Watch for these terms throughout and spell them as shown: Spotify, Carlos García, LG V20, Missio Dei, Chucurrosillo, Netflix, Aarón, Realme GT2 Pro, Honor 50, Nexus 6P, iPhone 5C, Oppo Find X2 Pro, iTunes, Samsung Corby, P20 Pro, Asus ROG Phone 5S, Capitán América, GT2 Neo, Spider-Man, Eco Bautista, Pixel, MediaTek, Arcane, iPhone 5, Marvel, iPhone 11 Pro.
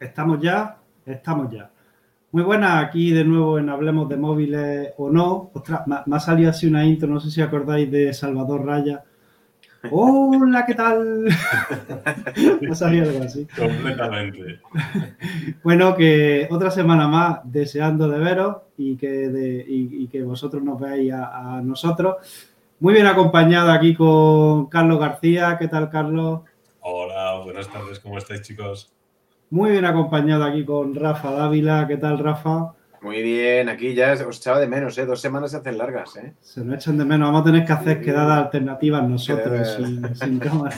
Estamos ya. Muy buenas, aquí de nuevo en Hablemos de Móviles o no. Ostras, me ha salido así una intro, no sé si acordáis de Salvador Raya. Hola, ¿qué tal? No sabía algo así. Completamente. Bueno, que otra semana más deseando de veros y que vosotros nos veáis a nosotros. Muy bien acompañado aquí con Carlos García. ¿Qué tal, Carlos? Hola, buenas tardes. ¿Cómo estáis, chicos? Muy bien acompañado aquí con Rafa Dávila. ¿Qué tal, Rafa? Muy bien, aquí ya os echaba de menos, ¿eh? 2 semanas se hacen largas, ¿eh? Se nos echan de menos, vamos a tener que hacer quedadas alternativas nosotros, sin cámara.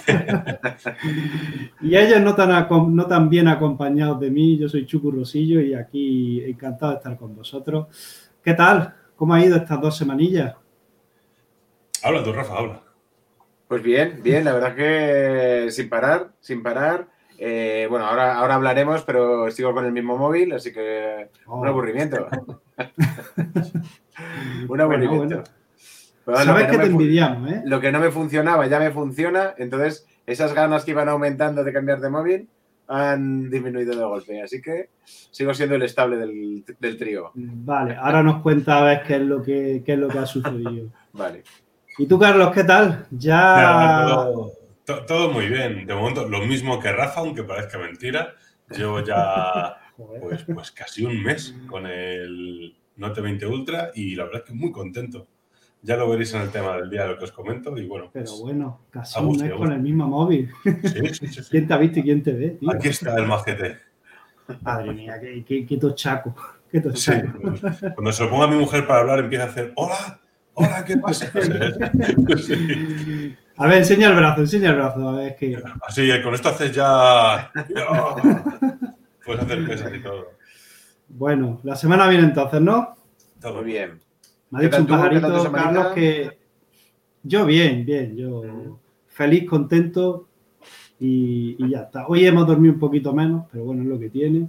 Y ellos no tan bien acompañados de mí, yo soy Chucurrosillo y aquí encantado de estar con vosotros. ¿Qué tal? ¿Cómo ha ido estas 2 semanillas? Habla tú, Rafa, habla. Pues bien, la verdad es que sin parar. Bueno, ahora hablaremos, pero sigo con el mismo móvil, así que un aburrimiento. Bueno. Sabes que te envidiamos, ¿eh? Lo que no me funcionaba ya me funciona, entonces esas ganas que iban aumentando de cambiar de móvil han disminuido de golpe, así que sigo siendo el estable del trío. Vale, ahora nos cuenta a ver qué es lo que ha sucedido. Vale. ¿Y tú, Carlos, qué tal? Todo muy bien, de momento lo mismo que Rafa, aunque parezca mentira. Llevo ya pues casi un mes con el Note 20 Ultra y la verdad es que muy contento. Ya lo veréis en el tema del día de lo que os comento y bueno. Pero pues, bueno, casi un mes con el mismo móvil. Sí. ¿Quién te ha visto y quién te ve, tío? Aquí está el majete. Madre mía, qué tochaco. Sí, cuando se lo ponga a mi mujer para hablar empieza a hacer hola, ¿qué pasa? Sí. A ver, enseña el brazo. A ver, es que... Así, con esto haces ya... Puedes hacer pesas y todo. Bueno, la semana viene entonces, ¿no? Todo bien. Me ha dicho un pajarito, Carlos, que... Yo bien. Yo feliz, contento y ya está. Hoy hemos dormido un poquito menos, pero bueno, es lo que tiene.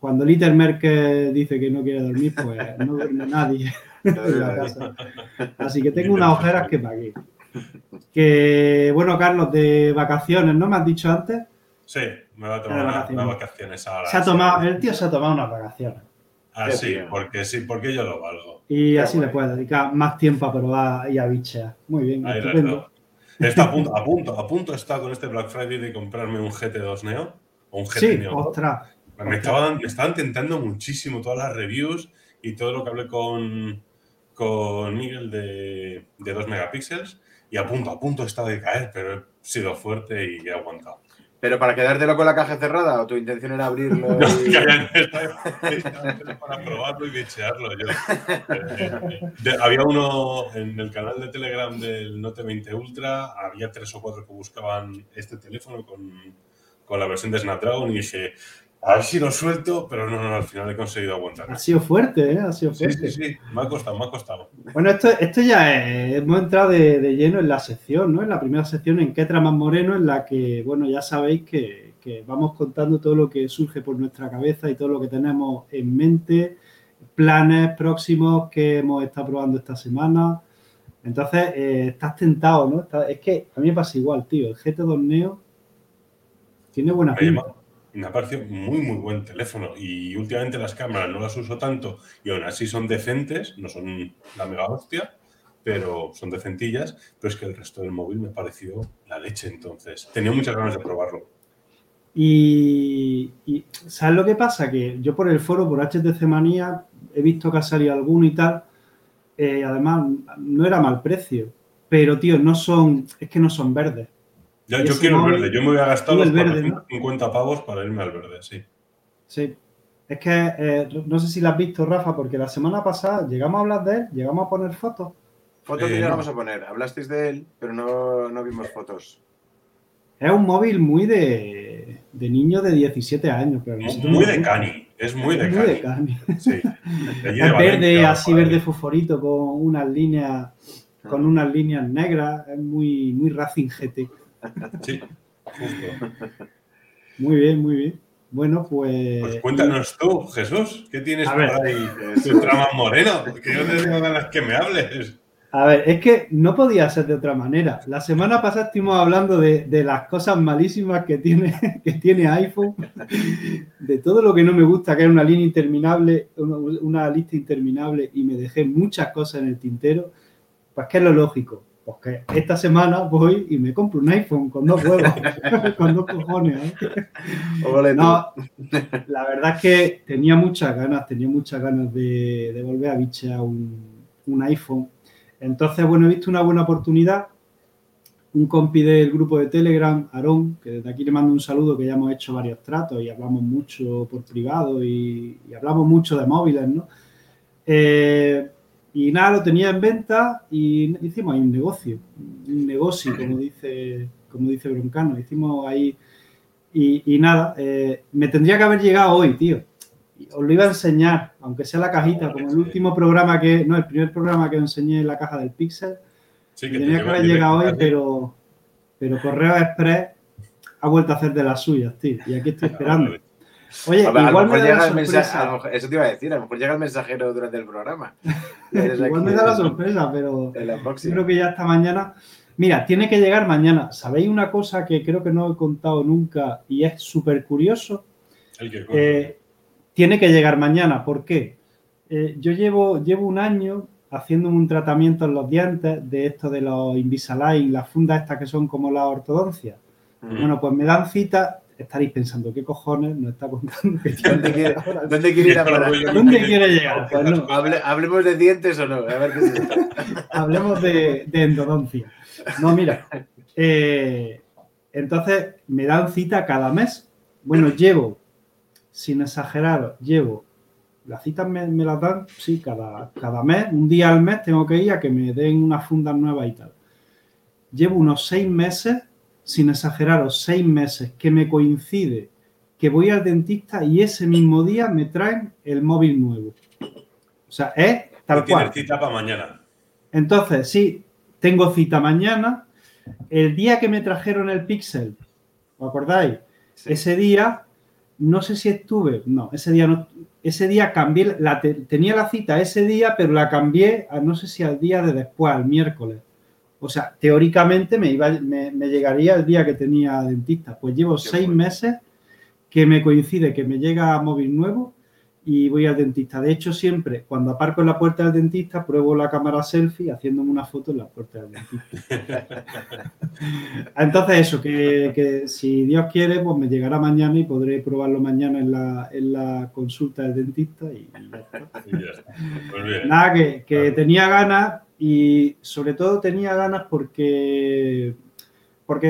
Cuando Little Merkel dice que no quiere dormir, pues no duerme nadie en la casa. Así que tengo unas ojeras que pagué. Que bueno, Carlos, de vacaciones, ¿no? ¿Me has dicho antes? Sí, me va a tomar unas vacaciones ahora. El tío se ha tomado unas vacaciones. Ah, sí, porque yo lo valgo. Y qué así guay. Le puedes dedicar más tiempo a probar y a bichear. Muy bien, ahí estupendo. Está a punto está con este Black Friday de comprarme un GT2 Neo o un GT Neo. Ostras. Me estaban tentando muchísimo todas las reviews y todo lo que hablé con Miguel de 2 megapíxeles. Y a punto está de caer, pero he sido fuerte y he aguantado. ¿Pero para quedártelo con la caja cerrada o tu intención era abrirlo? No, para probarlo y bichearlo yo. Había uno en el canal de Telegram del Note 20 Ultra, había 3 o 4 que buscaban este teléfono con la versión de Snapdragon y dije, a ver si lo suelto, pero no, al final he conseguido aguantar. Ha sido fuerte, ¿eh? Sí, me ha costado. Bueno, esto ya hemos entrado de lleno en la sección, ¿no? En la primera sección, en Qué Tramas Moreno, en la que, bueno, ya sabéis que vamos contando todo lo que surge por nuestra cabeza y todo lo que tenemos en mente, planes próximos que hemos estado probando esta semana. Entonces, estás tentado, ¿no? Es que a mí me pasa igual, tío. El GT2 Neo tiene buena pinta. Me ha parecido muy buen teléfono y últimamente las cámaras no las uso tanto y aún así son decentes, no son la mega hostia, pero son decentillas, pero es que el resto del móvil me pareció la leche, entonces tenía muchas ganas de probarlo. Y ¿sabes lo que pasa? Que yo por el foro, por HTC Manía, he visto que ha salido alguno y tal, además no era mal precio, pero tío, no son verdes. Yo quiero el verde, yo me voy a gastar los 50 pavos para irme al verde, sí. Sí, es que no sé si lo has visto, Rafa, porque la semana pasada llegamos a hablar de él, llegamos a poner fotos. Fotos que llegamos a poner, hablasteis de él, pero no vimos fotos. Es un móvil muy de niño de 17 años. Pero muy de cani, es muy de cani. Sí. Es verde, así verde fosforito con unas líneas negras, es muy Racing GT. Sí, justo. Muy bien. Bueno, pues cuéntanos tú, Jesús, ¿qué tienes por ahí? ¿Tu trama moreno? Porque yo te tengo ganas que me hables. A ver, es que no podía ser de otra manera. La semana pasada estuvimos hablando de las cosas malísimas que tiene iPhone, de todo lo que no me gusta, que es una línea interminable, una lista interminable, y me dejé muchas cosas en el tintero. Pues, ¿qué es lo lógico? Pues que esta semana voy y me compro un iPhone con dos huevos, con dos cojones. Ole, no, la verdad es que tenía muchas ganas de volver a bichear un iPhone. Entonces, bueno, he visto una buena oportunidad. Un compi del grupo de Telegram, Aarón, que desde aquí le mando un saludo, que ya hemos hecho varios tratos y hablamos mucho por privado y hablamos mucho de móviles, ¿no? Y nada, lo tenía en venta y hicimos ahí un negocio, como dice Broncano. Hicimos ahí y nada, me tendría que haber llegado hoy, tío. Os lo iba a enseñar, aunque sea la cajita, como el último programa el primer programa que enseñé en la caja del Pixel. Sí, que tenía que haber llegado hoy, pero Correo Express ha vuelto a hacer de las suyas, tío, y aquí estoy esperando. Oye, a ver, igual me da la sorpresa. Eso te iba a decir, a lo mejor llega el mensajero durante el programa. Igual me da la sorpresa, pero yo creo que ya hasta mañana. Mira, tiene que llegar mañana. ¿Sabéis una cosa que creo que no he contado nunca y es súper curioso? El que tiene que llegar mañana. ¿Por qué? Yo llevo un año haciéndome un tratamiento en los dientes de esto de los Invisalign, las fundas estas que son como la ortodoncia. Mm. Bueno, pues me dan cita. Estaréis pensando, ¿qué cojones nos está contando? ¿Dónde quiere ir a parar? ¿Dónde quiere llegar? Pues no. ¿Hablemos de dientes o no? A ver qué se está. Hablemos de endodoncia. No, mira. Entonces, me dan cita cada mes. Bueno, llevo, sin exagerar, las citas me las dan, sí, cada mes, un día al mes tengo que ir a que me den unas fundas nuevas y tal. Llevo unos 6 meses, sin exageraros, 6 meses, que me coincide que voy al dentista y ese mismo día me traen el móvil nuevo. O sea, es tal cual. Tienes cita para mañana. Entonces, sí, tengo cita mañana. El día que me trajeron el Pixel, ¿os acordáis? Sí. Ese día... No sé si estuve, no, ese día no. Ese día cambié, tenía la cita ese día, pero la cambié a no sé si al día de después, al miércoles. O sea, teóricamente me llegaría el día que tenía dentista. Pues llevo 6 meses que me coincide que me llega móvil nuevo y voy al dentista. De hecho, siempre cuando aparco en la puerta del dentista, pruebo la cámara selfie haciéndome una foto en la puerta del dentista. Entonces eso, que si Dios quiere, pues me llegará mañana y podré probarlo mañana en la consulta del dentista y ya está. Pues nada, que tenía ganas y sobre todo tenía ganas porque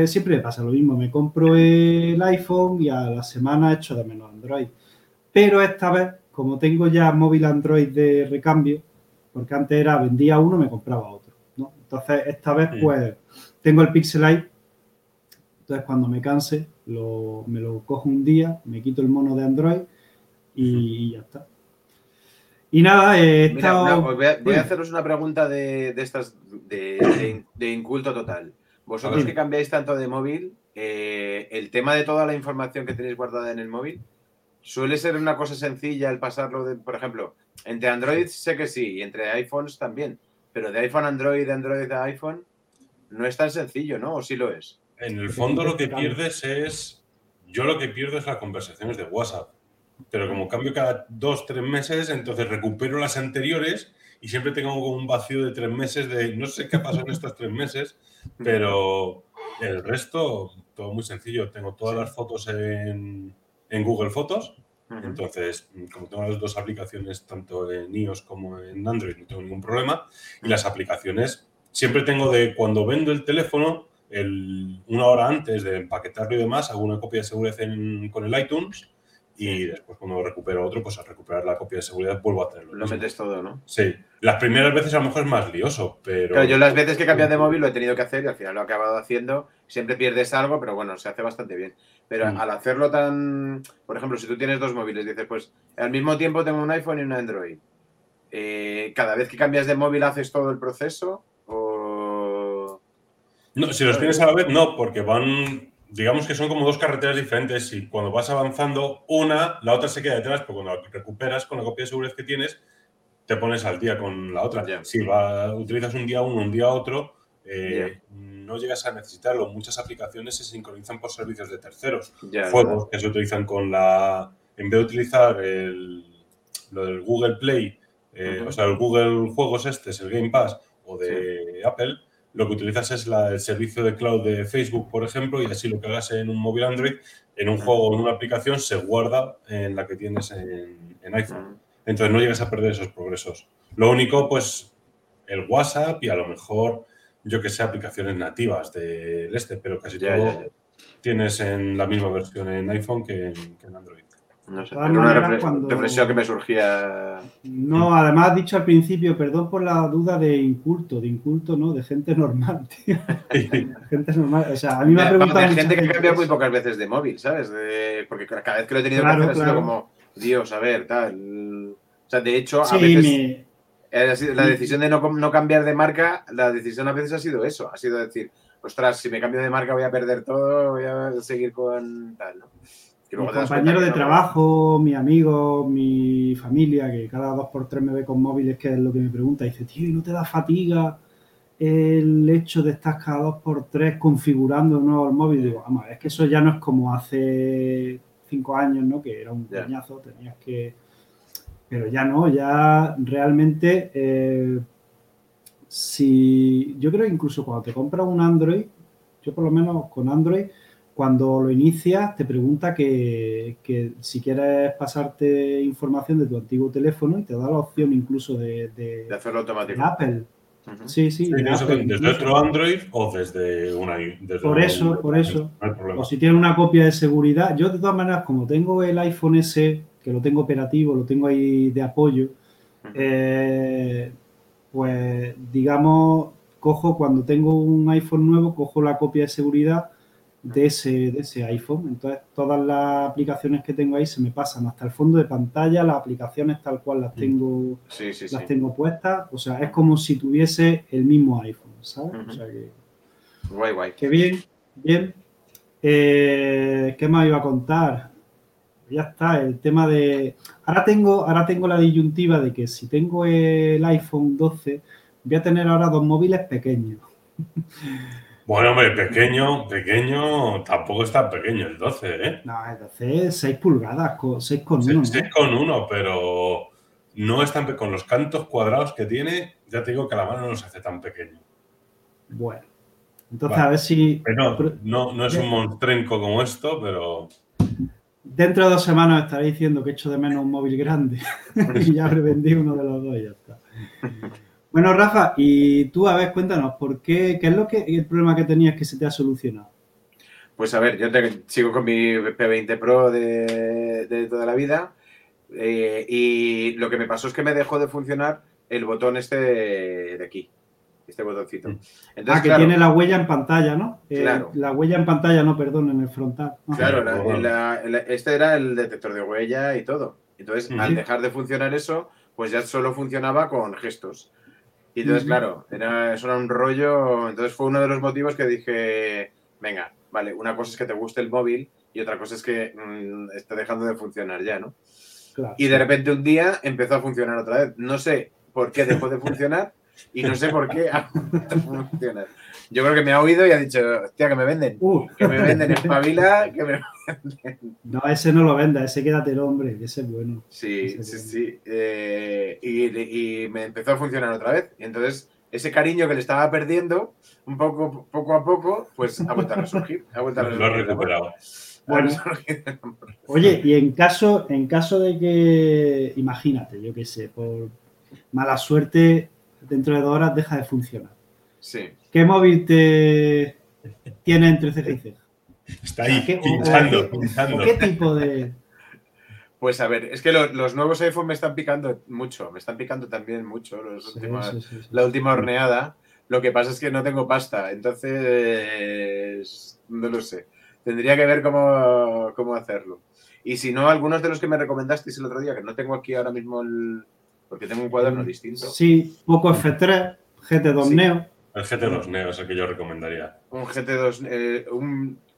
siempre me pasa lo mismo. Me compro el iPhone y a la semana echo de menos Android. Pero esta vez, como tengo ya móvil Android de recambio, porque antes vendía uno, me compraba otro, ¿no? Entonces, esta vez, pues, tengo el Pixel Eye. Entonces, cuando me canse, me lo cojo un día, me quito el mono de Android y ya está. Y nada, voy a haceros una pregunta de estas de inculto total. Vosotros que cambiáis tanto de móvil, el tema de toda la información que tenéis guardada en el móvil, ¿suele ser una cosa sencilla el pasarlo de, por ejemplo, entre Android sé que sí, y entre iPhones también, pero de iPhone a Android, de Android a iPhone, no es tan sencillo, ¿no? ¿O sí lo es? En el fondo lo que pierdes es... Yo lo que pierdo es las conversaciones de WhatsApp, pero como cambio cada 2-3 meses, entonces recupero las anteriores y siempre tengo como un vacío de 3 meses de no sé qué ha pasado en estos 3 meses, pero el resto, todo muy sencillo. Tengo todas las fotos en Google Fotos, entonces, como tengo las dos aplicaciones, tanto en iOS como en Android, no tengo ningún problema. Y las aplicaciones, siempre tengo de cuando vendo el teléfono, 1 hora antes de empaquetarlo y demás, hago una copia de seguridad con el iTunes y después cuando recupero otro, pues al recuperar la copia de seguridad vuelvo a tenerlo. Lo metes todo, ¿no? Sí. Las primeras veces a lo mejor es más lioso, pero... Claro, yo las veces que he cambiado de móvil lo he tenido que hacer y al final lo he acabado haciendo. Siempre pierdes algo, pero bueno, se hace bastante bien. Pero al hacerlo tan... Por ejemplo, si tú tienes 2 móviles, dices, pues al mismo tiempo tengo un iPhone y un Android. ¿Cada vez que cambias de móvil haces todo el proceso? O... No, si los tienes a la vez, no, porque van... Digamos que son como 2 carreteras diferentes y cuando vas avanzando una, la otra se queda detrás, pero cuando la recuperas con la copia de seguridad que tienes, te pones al día con la otra. Yeah. Si utilizas un día uno, un día otro, no llegas a necesitarlo. Muchas aplicaciones se sincronizan por servicios de terceros. Yeah, juegos que se utilizan con la... En vez de utilizar lo del Google Play, o sea, el Google Juegos es el Game Pass, o de Apple, lo que utilizas es el servicio de cloud de Facebook, por ejemplo, y así lo que hagas en un móvil Android, en un juego o en una aplicación, se guarda en la que tienes en iPhone. Entonces no llegas a perder esos progresos. Lo único, pues, el WhatsApp y a lo mejor, yo que sé, aplicaciones nativas del pero casi todo tienes en la misma versión en iPhone que en Android. No sé, pero una reflexión que me surgía... No, además has dicho al principio, perdón por la duda de inculto, no, de gente normal, tío. Gente normal, o sea, a mí me ha preguntado... Hay gente que ha cambiado muy pocas veces de móvil, ¿sabes? Porque cada vez que lo he tenido que hacer ha sido como, Dios, a ver, tal... O sea, de hecho, a veces... La decisión de no cambiar de marca, la decisión a veces ha sido eso, ha sido decir, ostras, si me cambio de marca voy a perder todo, voy a seguir con tal, ¿no? Mi compañero de trabajo, mi amigo, mi familia, que cada 2x3 me ve con móviles, que es lo que me pregunta, dice, tío, ¿no te da fatiga el hecho de estar cada 2x3 configurando de nuevo el móvil? Digo, vamos, es que eso ya no es como hace 5 años, ¿no? Que era un coñazo, tenías que... Pero ya no, ya realmente, si yo creo que incluso cuando te compras un Android, yo por lo menos con Android, cuando lo inicias, te pregunta que si quieres pasarte información de tu antiguo teléfono y te da la opción incluso de hacerlo automático. De Apple. Uh-huh. Sí de Apple, desde otro Android o desde una... Desde por eso. No, o si tienen una copia de seguridad. Yo, de todas maneras, como tengo el iPhone S, que lo tengo operativo, lo tengo ahí de apoyo, pues, digamos, cuando tengo un iPhone nuevo, cojo la copia de seguridad de ese iPhone. Entonces, todas las aplicaciones que tengo ahí se me pasan hasta el fondo de pantalla, las aplicaciones tal cual las tengo tengo puestas. O sea, es como si tuviese el mismo iPhone, ¿sabes? O sea que... Guay. Que bien. ¿Qué más iba a contar? Ya está, el tema de... Ahora tengo la disyuntiva de que si tengo el iPhone 12, voy a tener ahora dos móviles pequeños. Bueno, hombre, pequeño, tampoco es tan pequeño el 12, ¿eh? No, el 12 es 6 pulgadas, 6,1. 6,1, pero no es tan pequeño. Con los cantos cuadrados que tiene, ya te digo que la mano no se hace tan pequeño. Bueno, entonces a ver si... Pero no es un monstrenco como esto, pero... Dentro de 2 semanas estaré diciendo que echo de menos un móvil grande y ya revendí uno de los dos y ya está. Bueno, Rafa, y tú, a ver, cuéntanos, ¿qué es el problema que tenías que se te ha solucionado? Pues a ver, yo sigo con mi P20 Pro de toda la vida y lo que me pasó es que me dejó de funcionar el botón este de aquí, este botoncito. Entonces, que tiene la huella en pantalla, ¿no? Claro. La huella en pantalla, no, perdón, en el frontal. Claro, este era el detector de huella y todo. Entonces, al dejar de funcionar eso, pues ya solo funcionaba con gestos. Y entonces, claro, eso era un rollo. Entonces fue uno de los motivos que dije, venga, vale, una cosa es que te guste el móvil y otra cosa es que está dejando de funcionar ya, ¿no? Claro. Y de repente un día empezó a funcionar otra vez. No sé por qué dejó de funcionar y no sé por qué ha funcionado. Yo creo que me ha oído y ha dicho, hostia, que me venden. Que me venden, espabila, que me venden. No, ese no lo venda, ese quédate el hombre, que ese es bueno. Sí. Y me empezó a funcionar otra vez. Y entonces, ese cariño que le estaba perdiendo, un poco a poco, pues ha vuelto a resurgir. Lo he recuperado. Bueno. Oye, y en caso de que, imagínate, yo qué sé, por mala suerte, dentro de 2 horas deja de funcionar. Sí. ¿Qué móvil te tiene entre ceja y ceja? Está ahí, pinchando. ¿Qué tipo de...? Pues a ver, es que los nuevos iPhone me están picando también mucho los últimos. La última horneada. Lo que pasa es que no tengo pasta, entonces no lo sé. Tendría que ver cómo hacerlo. Y si no, algunos de los que me recomendasteis el otro día, que no tengo aquí ahora mismo porque tengo un cuaderno distinto. Sí, Poco F3, GT2 Neo. El GT2 Neo es el que yo recomendaría. Un GT2...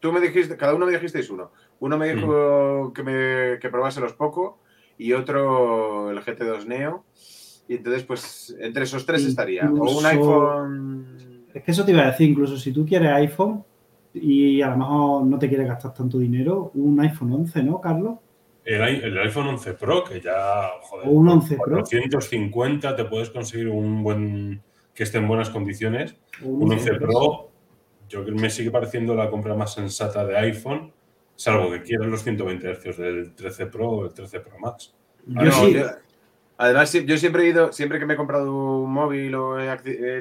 tú me dijiste... Cada uno me dijisteis uno. Uno me dijo que probase los Poco y otro el GT2 Neo. Y entonces, pues, entre esos tres estaría. Incluso, o un iPhone... Es que eso te iba a decir. Incluso si tú quieres iPhone y a lo mejor no te quieres gastar tanto dinero, un iPhone 11, ¿no, Carlos? El iPhone 11 Pro, que ya, joder, o un 11 Pro. 450 te puedes conseguir un buen... que esté en buenas condiciones. Un 11 Pro, yo creo que me sigue pareciendo la compra más sensata de iPhone, salvo que quieras los 120 Hz del 13 Pro o el 13 Pro Max. Además, yo siempre he ido, siempre que me he comprado un móvil o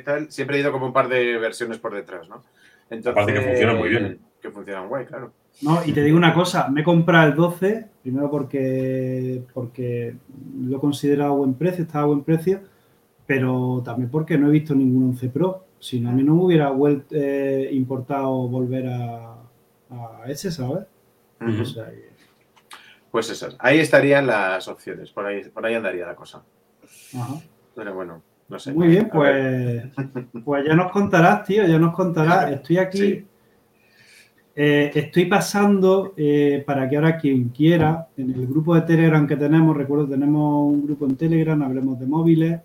tal, siempre he ido como un par de versiones por detrás, ¿no? Entonces, aparte que funcionan muy bien. Que funcionan guay, claro. No, y te digo una cosa, me he comprado el 12, primero porque lo he considerado a buen precio, estaba a buen precio, pero también porque no he visto ningún 11 Pro. Si no, a mí no me hubiera importado volver a ese, ¿sabes? Uh-huh. O sea, pues esas. Ahí estarían las opciones. Por ahí andaría la cosa. Ajá. Pero bueno, no sé. Muy bien, pues ya nos contarás, tío. Ya nos contarás. Estoy aquí. Sí. Estoy pasando para que ahora quien quiera, en el grupo de Telegram que tenemos, recuerdo, tenemos un grupo en Telegram, hablemos de móviles.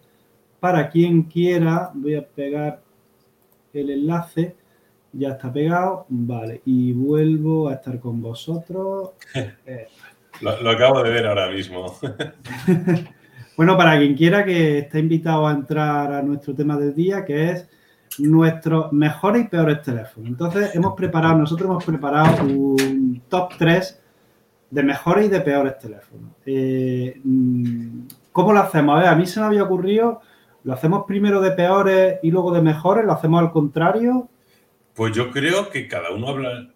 Para quien quiera, voy a pegar el enlace. Ya está pegado. Vale. Y vuelvo a estar con vosotros. Lo acabo de ver ahora mismo. Bueno, para quien quiera, que está invitado a entrar a nuestro tema del día, que es nuestros mejores y peores teléfonos. Entonces, nosotros hemos preparado un top 3 de mejores y de peores teléfonos. ¿Cómo lo hacemos? A ver, a mí se me había ocurrido, ¿lo hacemos primero de peores y luego de mejores? ¿Lo hacemos al contrario? Pues yo creo que cada uno habla...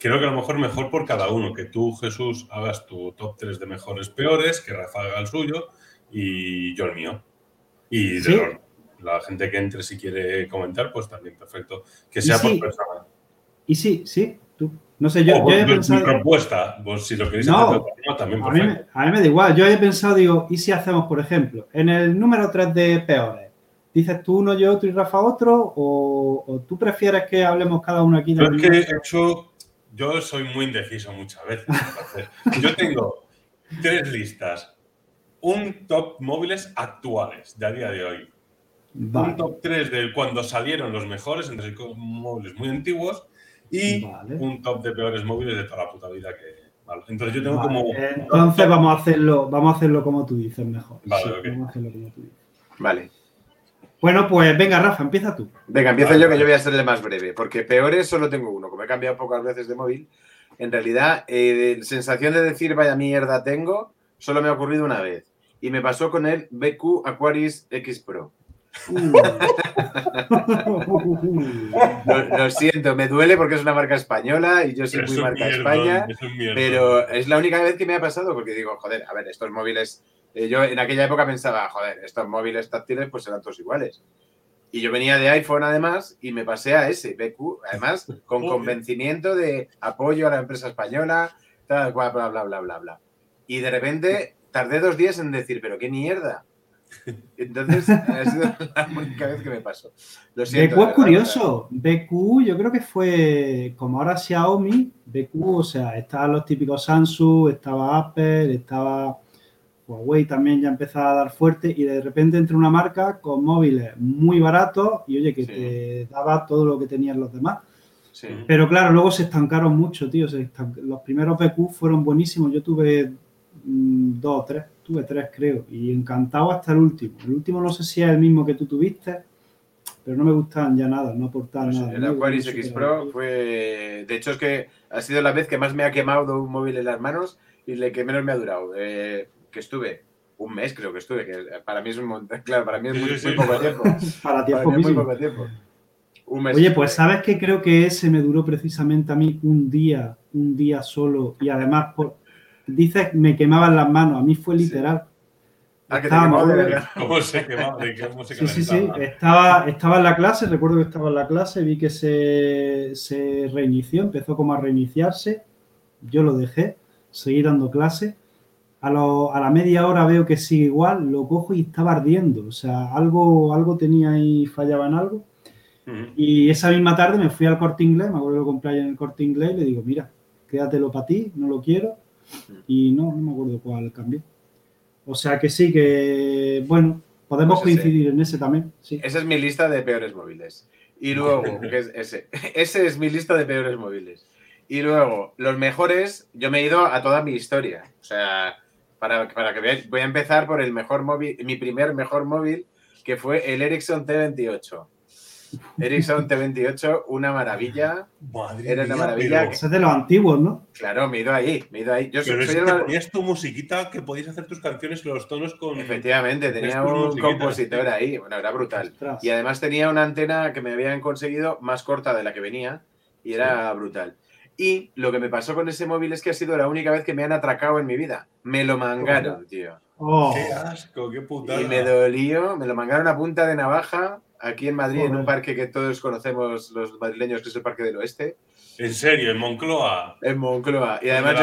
Creo que a lo mejor por cada uno, que tú, Jesús, hagas tu top 3 de mejores, peores, que Rafa haga el suyo y yo el mío. Y ¿sí? La gente que entre, si quiere comentar, pues también perfecto. Que sea por persona. Y sí, tú. No sé, yo he pensado... Mi propuesta, vos si lo queréis hacer también perfecto. A mí me da igual. Yo he pensado, digo, ¿y si hacemos, por ejemplo, en el número 3 de peores? ¿Dices tú uno, yo otro y Rafa otro? ¿O tú prefieres que hablemos cada uno aquí? Yo es que he hecho... Yo soy muy indeciso muchas veces. Yo tengo 3 listas. Un top móviles actuales de a día de hoy. Vale. Un top 3 de cuando salieron los mejores, entre móviles muy antiguos. Y un top de peores móviles de toda la puta vida que... Vale. Entonces yo tengo como... Entonces vamos a hacerlo como tú dices mejor. Vale, sí, okay. Vamos a hacerlo como tú dices. Vale. Bueno, pues venga, Rafa, empieza tú. Venga, empiezo yo, que yo voy a ser el más breve, porque peores solo tengo uno. Como he cambiado pocas veces de móvil, en realidad, sensación de decir vaya mierda tengo, solo me ha ocurrido una vez. Y me pasó con el BQ Aquaris X Pro. Lo siento, me duele porque es una marca española y yo soy muy marca mierda, España, pero es la única vez que me ha pasado, porque digo, joder, a ver, estos móviles... Yo en aquella época pensaba, joder, estos móviles táctiles pues eran todos iguales. Y yo venía de iPhone además y me pasé a ese BQ, además con convencimiento de apoyo a la empresa española, tal cual, bla, bla, bla, bla, bla. Y de repente tardé 2 días en decir, pero qué mierda. Entonces ha sido la única vez que me pasó. Lo siento, BQ es curioso. BQ yo creo que fue como ahora Xiaomi, BQ, o sea, estaban los típicos Samsung, estaba Apple, estaba... Huawei también ya empezaba a dar fuerte y de repente entra una marca con móviles muy baratos y oye, que sí, te daba todo lo que tenían los demás. Sí. Pero claro, luego se estancaron mucho, tío. Los primeros BQ fueron buenísimos. Yo tuve 3 creo, y encantado hasta el último. El último no sé si es el mismo que tú tuviste, pero no me gustaban ya nada, no aportaban nada. El Aquaris X Pro fue... De hecho, es que ha sido la vez que más me ha quemado un móvil en las manos y el que menos me ha durado. Que estuve un mes, creo que estuve, que para mí es un montón, claro, para mí es muy poco tiempo. Para mí es muy poco tiempo. Un mes. Oye, pues sabes que creo que ese me duró precisamente a mí un día solo, y además, dices, me quemaban las manos, a mí fue literal. Sí. Ah, que te quemaba, ¿cómo se quemaba? Sí, estaba en la clase, recuerdo que estaba en la clase, vi que se reinició, empezó como a reiniciarse, yo lo dejé, seguí dando clase. A la media hora veo que sigue igual, lo cojo y estaba ardiendo. O sea, algo tenía ahí, fallaba en algo. Uh-huh. Y esa misma tarde me fui al Corte Inglés, me acuerdo que lo compré allá en el Corte Inglés y le digo, mira, quédatelo para ti, no lo quiero. Uh-huh. Y no me acuerdo cuál cambié. O sea que sí, que bueno, Podemos pues coincidir en ese también, sí. Esa es mi lista de peores móviles. Y luego, que es ese. Ese es mi lista de peores móviles. Y luego, los mejores, yo me he ido a toda mi historia. O sea, para que veáis, voy a empezar por el mejor móvil, mi primer mejor móvil, que fue el Ericsson T28. Ericsson T28, una maravilla. Madre era una maravilla. Pero... que... es de los antiguos, ¿no? Claro, me he ido ahí, me he ido ahí. Yo pero soy es una... que ponías tu musiquita, que podías hacer tus canciones los tonos con... Efectivamente, tenía un compositor ahí. Bueno, era brutal. Ostras. Y además tenía una antena que me habían conseguido más corta de la que venía y era brutal. Y lo que me pasó con ese móvil es que ha sido la única vez que me han atracado en mi vida. Me lo mangaron, tío. Oh. ¡Qué asco! ¡Qué putada! Y me dolió, me lo mangaron a punta de navaja... Aquí en Madrid, en un parque que todos conocemos los madrileños, que es el Parque del Oeste. ¿En serio? ¿En Moncloa? En Moncloa. Y además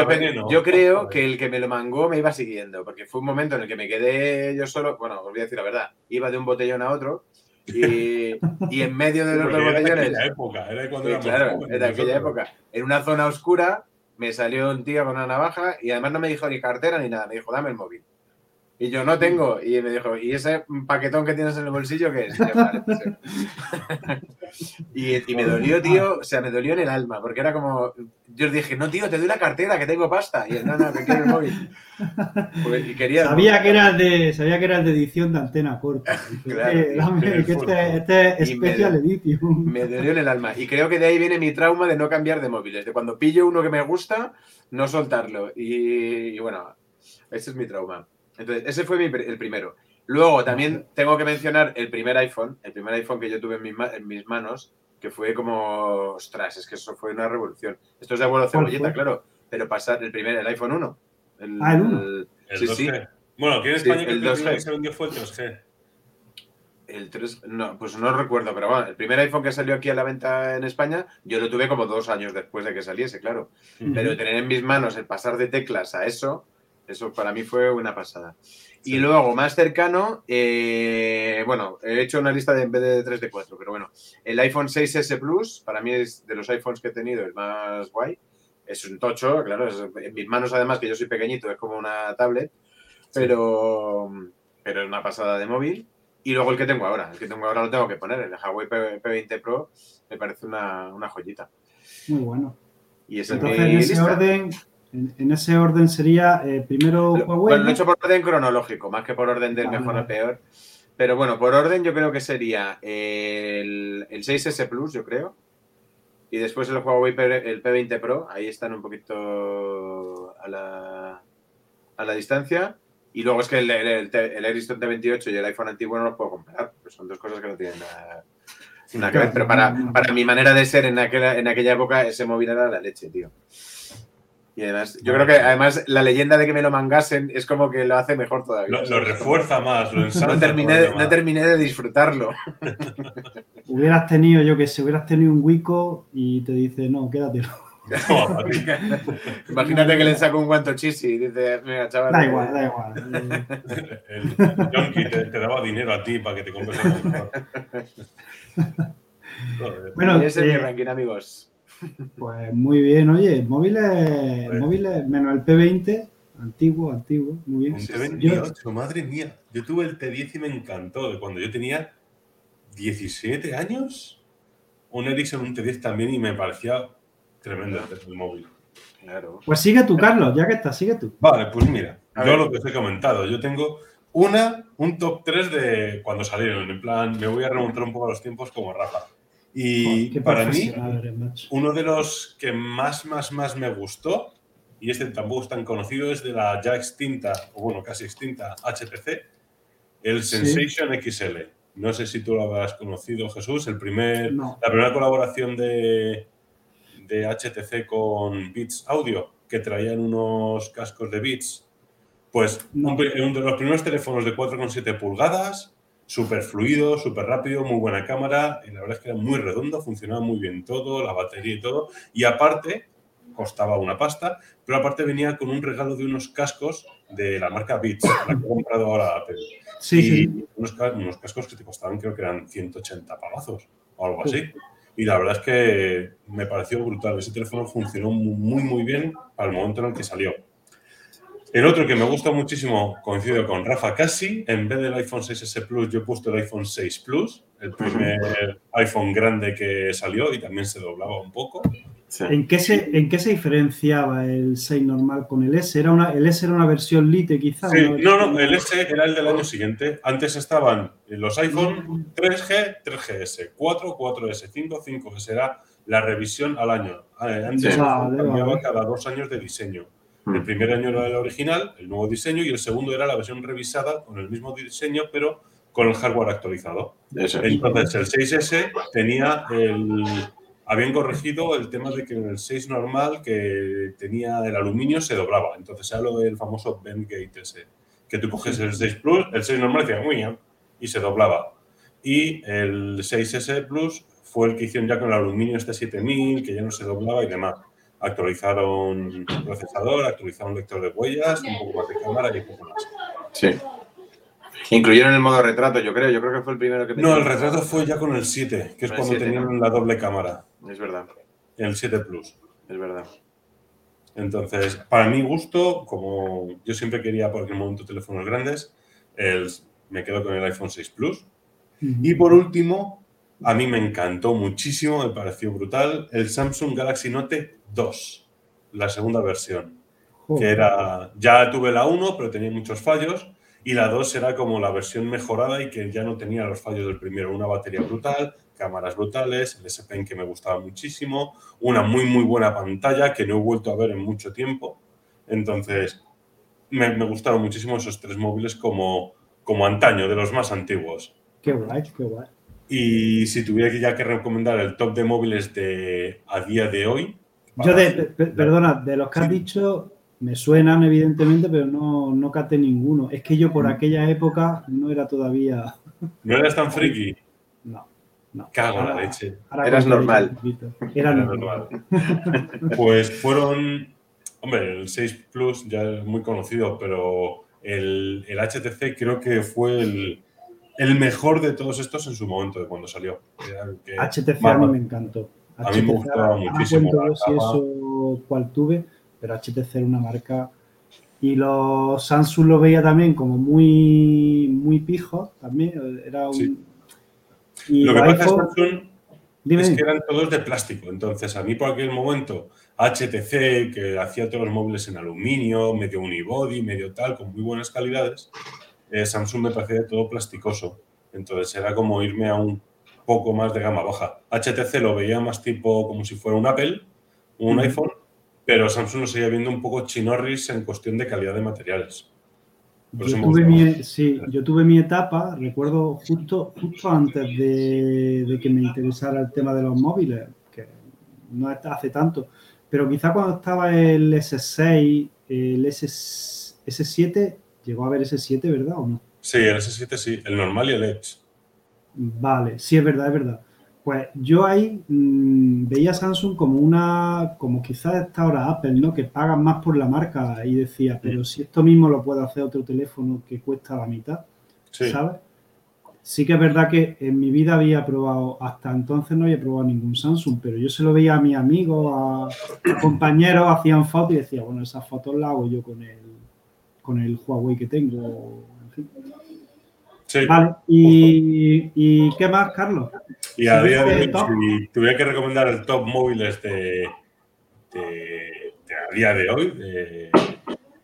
yo creo que el que me lo mangó me iba siguiendo, porque fue un momento en el que me quedé yo solo. Bueno, os voy a decir la verdad. Iba de un botellón a otro y en medio de los dos botellones... Era aquella época. Era cuando era claro, joven, era aquella época. En una zona oscura me salió un tío con una navaja y además no me dijo ni cartera ni nada. Me dijo, dame el móvil. Y yo, no tengo. Y me dijo, ¿y ese paquetón que tienes en el bolsillo qué es? Y me dolió, tío. O sea, me dolió en el alma. Porque era como... Yo dije, no, tío, te doy la cartera, que tengo pasta. Y él, no, que quiero el móvil. Y quería... Sabía que eras de edición de antena corta. Claro. Que este es especial edition. Me dolió en el alma. Y creo que de ahí viene mi trauma de no cambiar de móviles. De cuando pillo uno que me gusta, no soltarlo. Y bueno, ese es mi trauma. Entonces, ese fue el primero. Luego, también tengo que mencionar el primer iPhone que yo tuve en mis manos, que fue como, ostras, es que eso fue una revolución. Esto es de abuelo cebolleta, claro, pero pasar el iPhone 1. El 1. El 2G. Sí. Bueno, aquí en España sí, el primer que se vendió fue el 3G. El 3, no, pues no recuerdo, pero bueno, el primer iPhone que salió aquí a la venta en España, yo lo tuve como 2 años después de que saliese, claro. Uh-huh. Pero tener en mis manos el pasar de teclas a eso para mí fue una pasada. Sí. Y luego, más cercano, bueno, he hecho una lista en vez de 3 de 4, pero bueno, el iPhone 6S Plus, para mí es de los iPhones que he tenido el más guay. Es un tocho, claro, en mis manos además, que yo soy pequeñito, es como una tablet, pero es una pasada de móvil. Y luego el que tengo ahora lo tengo que poner, el Huawei P20 Pro, me parece una joyita. Muy bueno. Y ese entonces, en ese orden... En ese orden sería primero Huawei. Bueno, lo he hecho por orden cronológico, más que por orden del mejor al peor. Pero bueno, por orden yo creo que sería el 6S Plus, yo creo. Y después el Huawei el P20 Pro. Ahí están un poquito a la distancia. Y luego es que el Ericsson T28 y el iPhone antiguo no los puedo comparar. Pues son dos cosas que no tienen nada. Una cabeza. Pero para mi manera de ser en aquella época, ese móvil era la leche, tío. Y además, yo creo que además la leyenda de que me lo mangasen es como que lo hace mejor todavía. Lo refuerza más, lo ensalza. No terminé de disfrutarlo. Hubieras tenido un Wico y te dice, no, quédatelo. Imagínate que le saco un guanto chisi y dice, mira, chaval. Da igual. El yonki te daba dinero a ti para que te compres el bueno, ese es mi ranking, amigos. Pues muy bien, oye, móviles menos el P20, antiguo, muy bien. Un T28, yo, madre mía, yo tuve el T10 y me encantó, cuando yo tenía 17 años, un Ericsson, un T10 también y me parecía tremendo el móvil. Claro. Pues sigue tú, Carlos, ya que estás, sigue tú. Vale, pues mira, yo lo que os he comentado, yo tengo un top 3 de cuando salieron, en plan, me voy a remontar un poco a los tiempos como Rafa. Y para mí, uno de los que más me gustó, y este tampoco es tan conocido, es de la ya extinta, o bueno, casi extinta, HTC, el Sensation XL. No sé si tú lo habrás conocido, Jesús. La primera colaboración de HTC con Beats Audio, que traían unos cascos de Beats. Pues uno de los primeros teléfonos de 4,7 pulgadas... Súper fluido, súper rápido, muy buena cámara. Y la verdad es que era muy redondo, funcionaba muy bien todo, la batería y todo. Y aparte, costaba una pasta, pero aparte venía con un regalo de unos cascos de la marca Beats, la que he comprado ahora Apple. Sí. Unos cascos que te costaban, creo que eran 180 pavazos o algo así. Y la verdad es que me pareció brutal. Ese teléfono funcionó muy, muy bien al momento en el que salió. El otro que me gusta muchísimo, coincido con Rafa casi, en vez del iPhone 6S Plus yo he puesto el iPhone 6 Plus, el primer iPhone grande que salió y también se doblaba un poco. Sí. ¿En qué se diferenciaba el 6 normal con el S? ¿El S era una versión Lite quizás? Sí, no, el S era el del año siguiente. Antes estaban los iPhone 3G, 3GS, 4, 4S, 5, 5S. Era la revisión al año. Antes cambiaba cada 2 años de diseño. El primer año era el original, el nuevo diseño, y el segundo era la versión revisada con el mismo diseño, pero con el hardware actualizado. Entonces, el 6S habían corregido el tema de que en el 6 normal, que tenía el aluminio, se doblaba. Entonces, era lo del famoso bendgate ese, que tú coges el 6 Plus, el 6 normal decía ¡muñam! Y se doblaba. Y el 6S Plus fue el que hicieron ya con el aluminio este 7000, que ya no se doblaba y demás. Actualizaron procesador, actualizaron lector de huellas, un poco más de cámara y un poco más. Sí. Incluyeron el modo retrato, yo creo que fue el primero que tenían. No, el retrato fue ya con el 7, que es cuando 7, tenían la doble cámara. Es verdad. El 7 Plus. Es verdad. Entonces, para mi gusto, como yo siempre quería por aquel momento teléfonos grandes, me quedo con el iPhone 6 Plus. Y por último, a mí me encantó muchísimo, me pareció brutal, el Samsung Galaxy Note 2, la segunda versión. Que era, ya tuve la 1, pero tenía muchos fallos. Y la 2 era como la versión mejorada y que ya no tenía los fallos del primero. Una batería brutal, cámaras brutales, el S Pen que me gustaba muchísimo, una muy, muy buena pantalla que no he vuelto a ver en mucho tiempo. Entonces, me gustaron muchísimo esos tres móviles como antaño, de los más antiguos. Qué guay. Y si tuviera que ya que recomendar el top de móviles de a día de hoy... Perdona, de los que has dicho... Me suenan, evidentemente, pero no caté ninguno. Es que yo por aquella época no era todavía... ¿No eras tan friki? No. Cago en la leche. Eras normal. Era normal. Pues fueron... Hombre, el 6 Plus ya es muy conocido, pero el HTC creo que fue el mejor de todos estos en su momento, de cuando salió. HTC a mí me encantó. A mí me gustaba muchísimo. No cuento si eso cual tuve... Pero HTC era una marca y los Samsung lo veía también como muy, muy pijos también. Era un... Sí. Y lo que pasa es Samsung es que eran todos de plástico. Entonces, a mí por aquel momento, HTC, que hacía todos los móviles en aluminio, medio unibody, medio tal, con muy buenas calidades, Samsung me parecía todo plasticoso. Entonces, era como irme a un poco más de gama baja. HTC lo veía más tipo como si fuera un Apple, un iPhone. Pero Samsung lo seguía viendo un poco chinorris en cuestión de calidad de materiales. Yo tuve mi etapa, recuerdo justo antes de que me interesara el tema de los móviles, que no hace tanto, pero quizá cuando estaba el S6, el S7, llegó a haber S7, ¿verdad o no? Sí, el S7 sí, el normal y el Edge. Vale, sí, es verdad. Pues yo ahí veía a Samsung como quizás está ahora Apple, ¿no? Que pagan más por la marca y decía, pero si esto mismo lo puede hacer otro teléfono que cuesta la mitad, sí. ¿Sabes? Sí que es verdad que en mi vida hasta entonces no había probado ningún Samsung, pero yo se lo veía a mis amigos, a compañeros, hacían fotos y decía, bueno, esas fotos las hago yo con el Huawei que tengo, en fin. Sí. Vale, ¿y qué más, Carlos? Y a día de hoy, si tuviera que recomendar el top móviles de a día de hoy,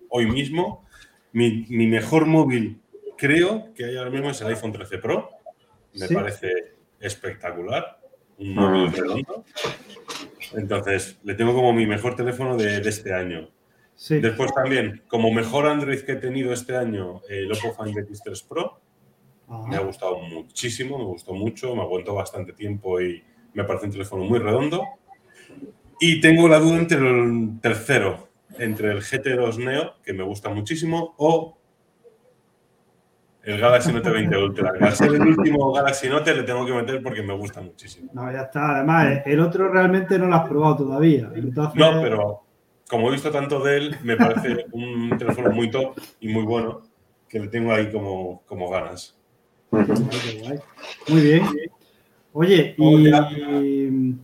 hoy mismo, mi mejor móvil creo que hay ahora mismo es el iPhone 13 Pro. Me parece espectacular. Un móvil redondo. Entonces, le tengo como mi mejor teléfono de este año. Sí. Después también, como mejor Android que he tenido este año, el Oppo Find X3 Pro. Me ha gustado muchísimo, me gustó mucho, me aguantó bastante tiempo y me parece un teléfono muy redondo. Y tengo la duda entre el tercero, entre el GT2 Neo, que me gusta muchísimo, o el Galaxy Note 20 Ultra. Al ser el último Galaxy Note le tengo que meter porque me gusta muchísimo. No, ya está. Además, el otro realmente no lo has probado todavía. Entonces... No, pero como he visto tanto de él, me parece un teléfono muy top y muy bueno, que le tengo ahí como ganas. Muy bien. Oye, y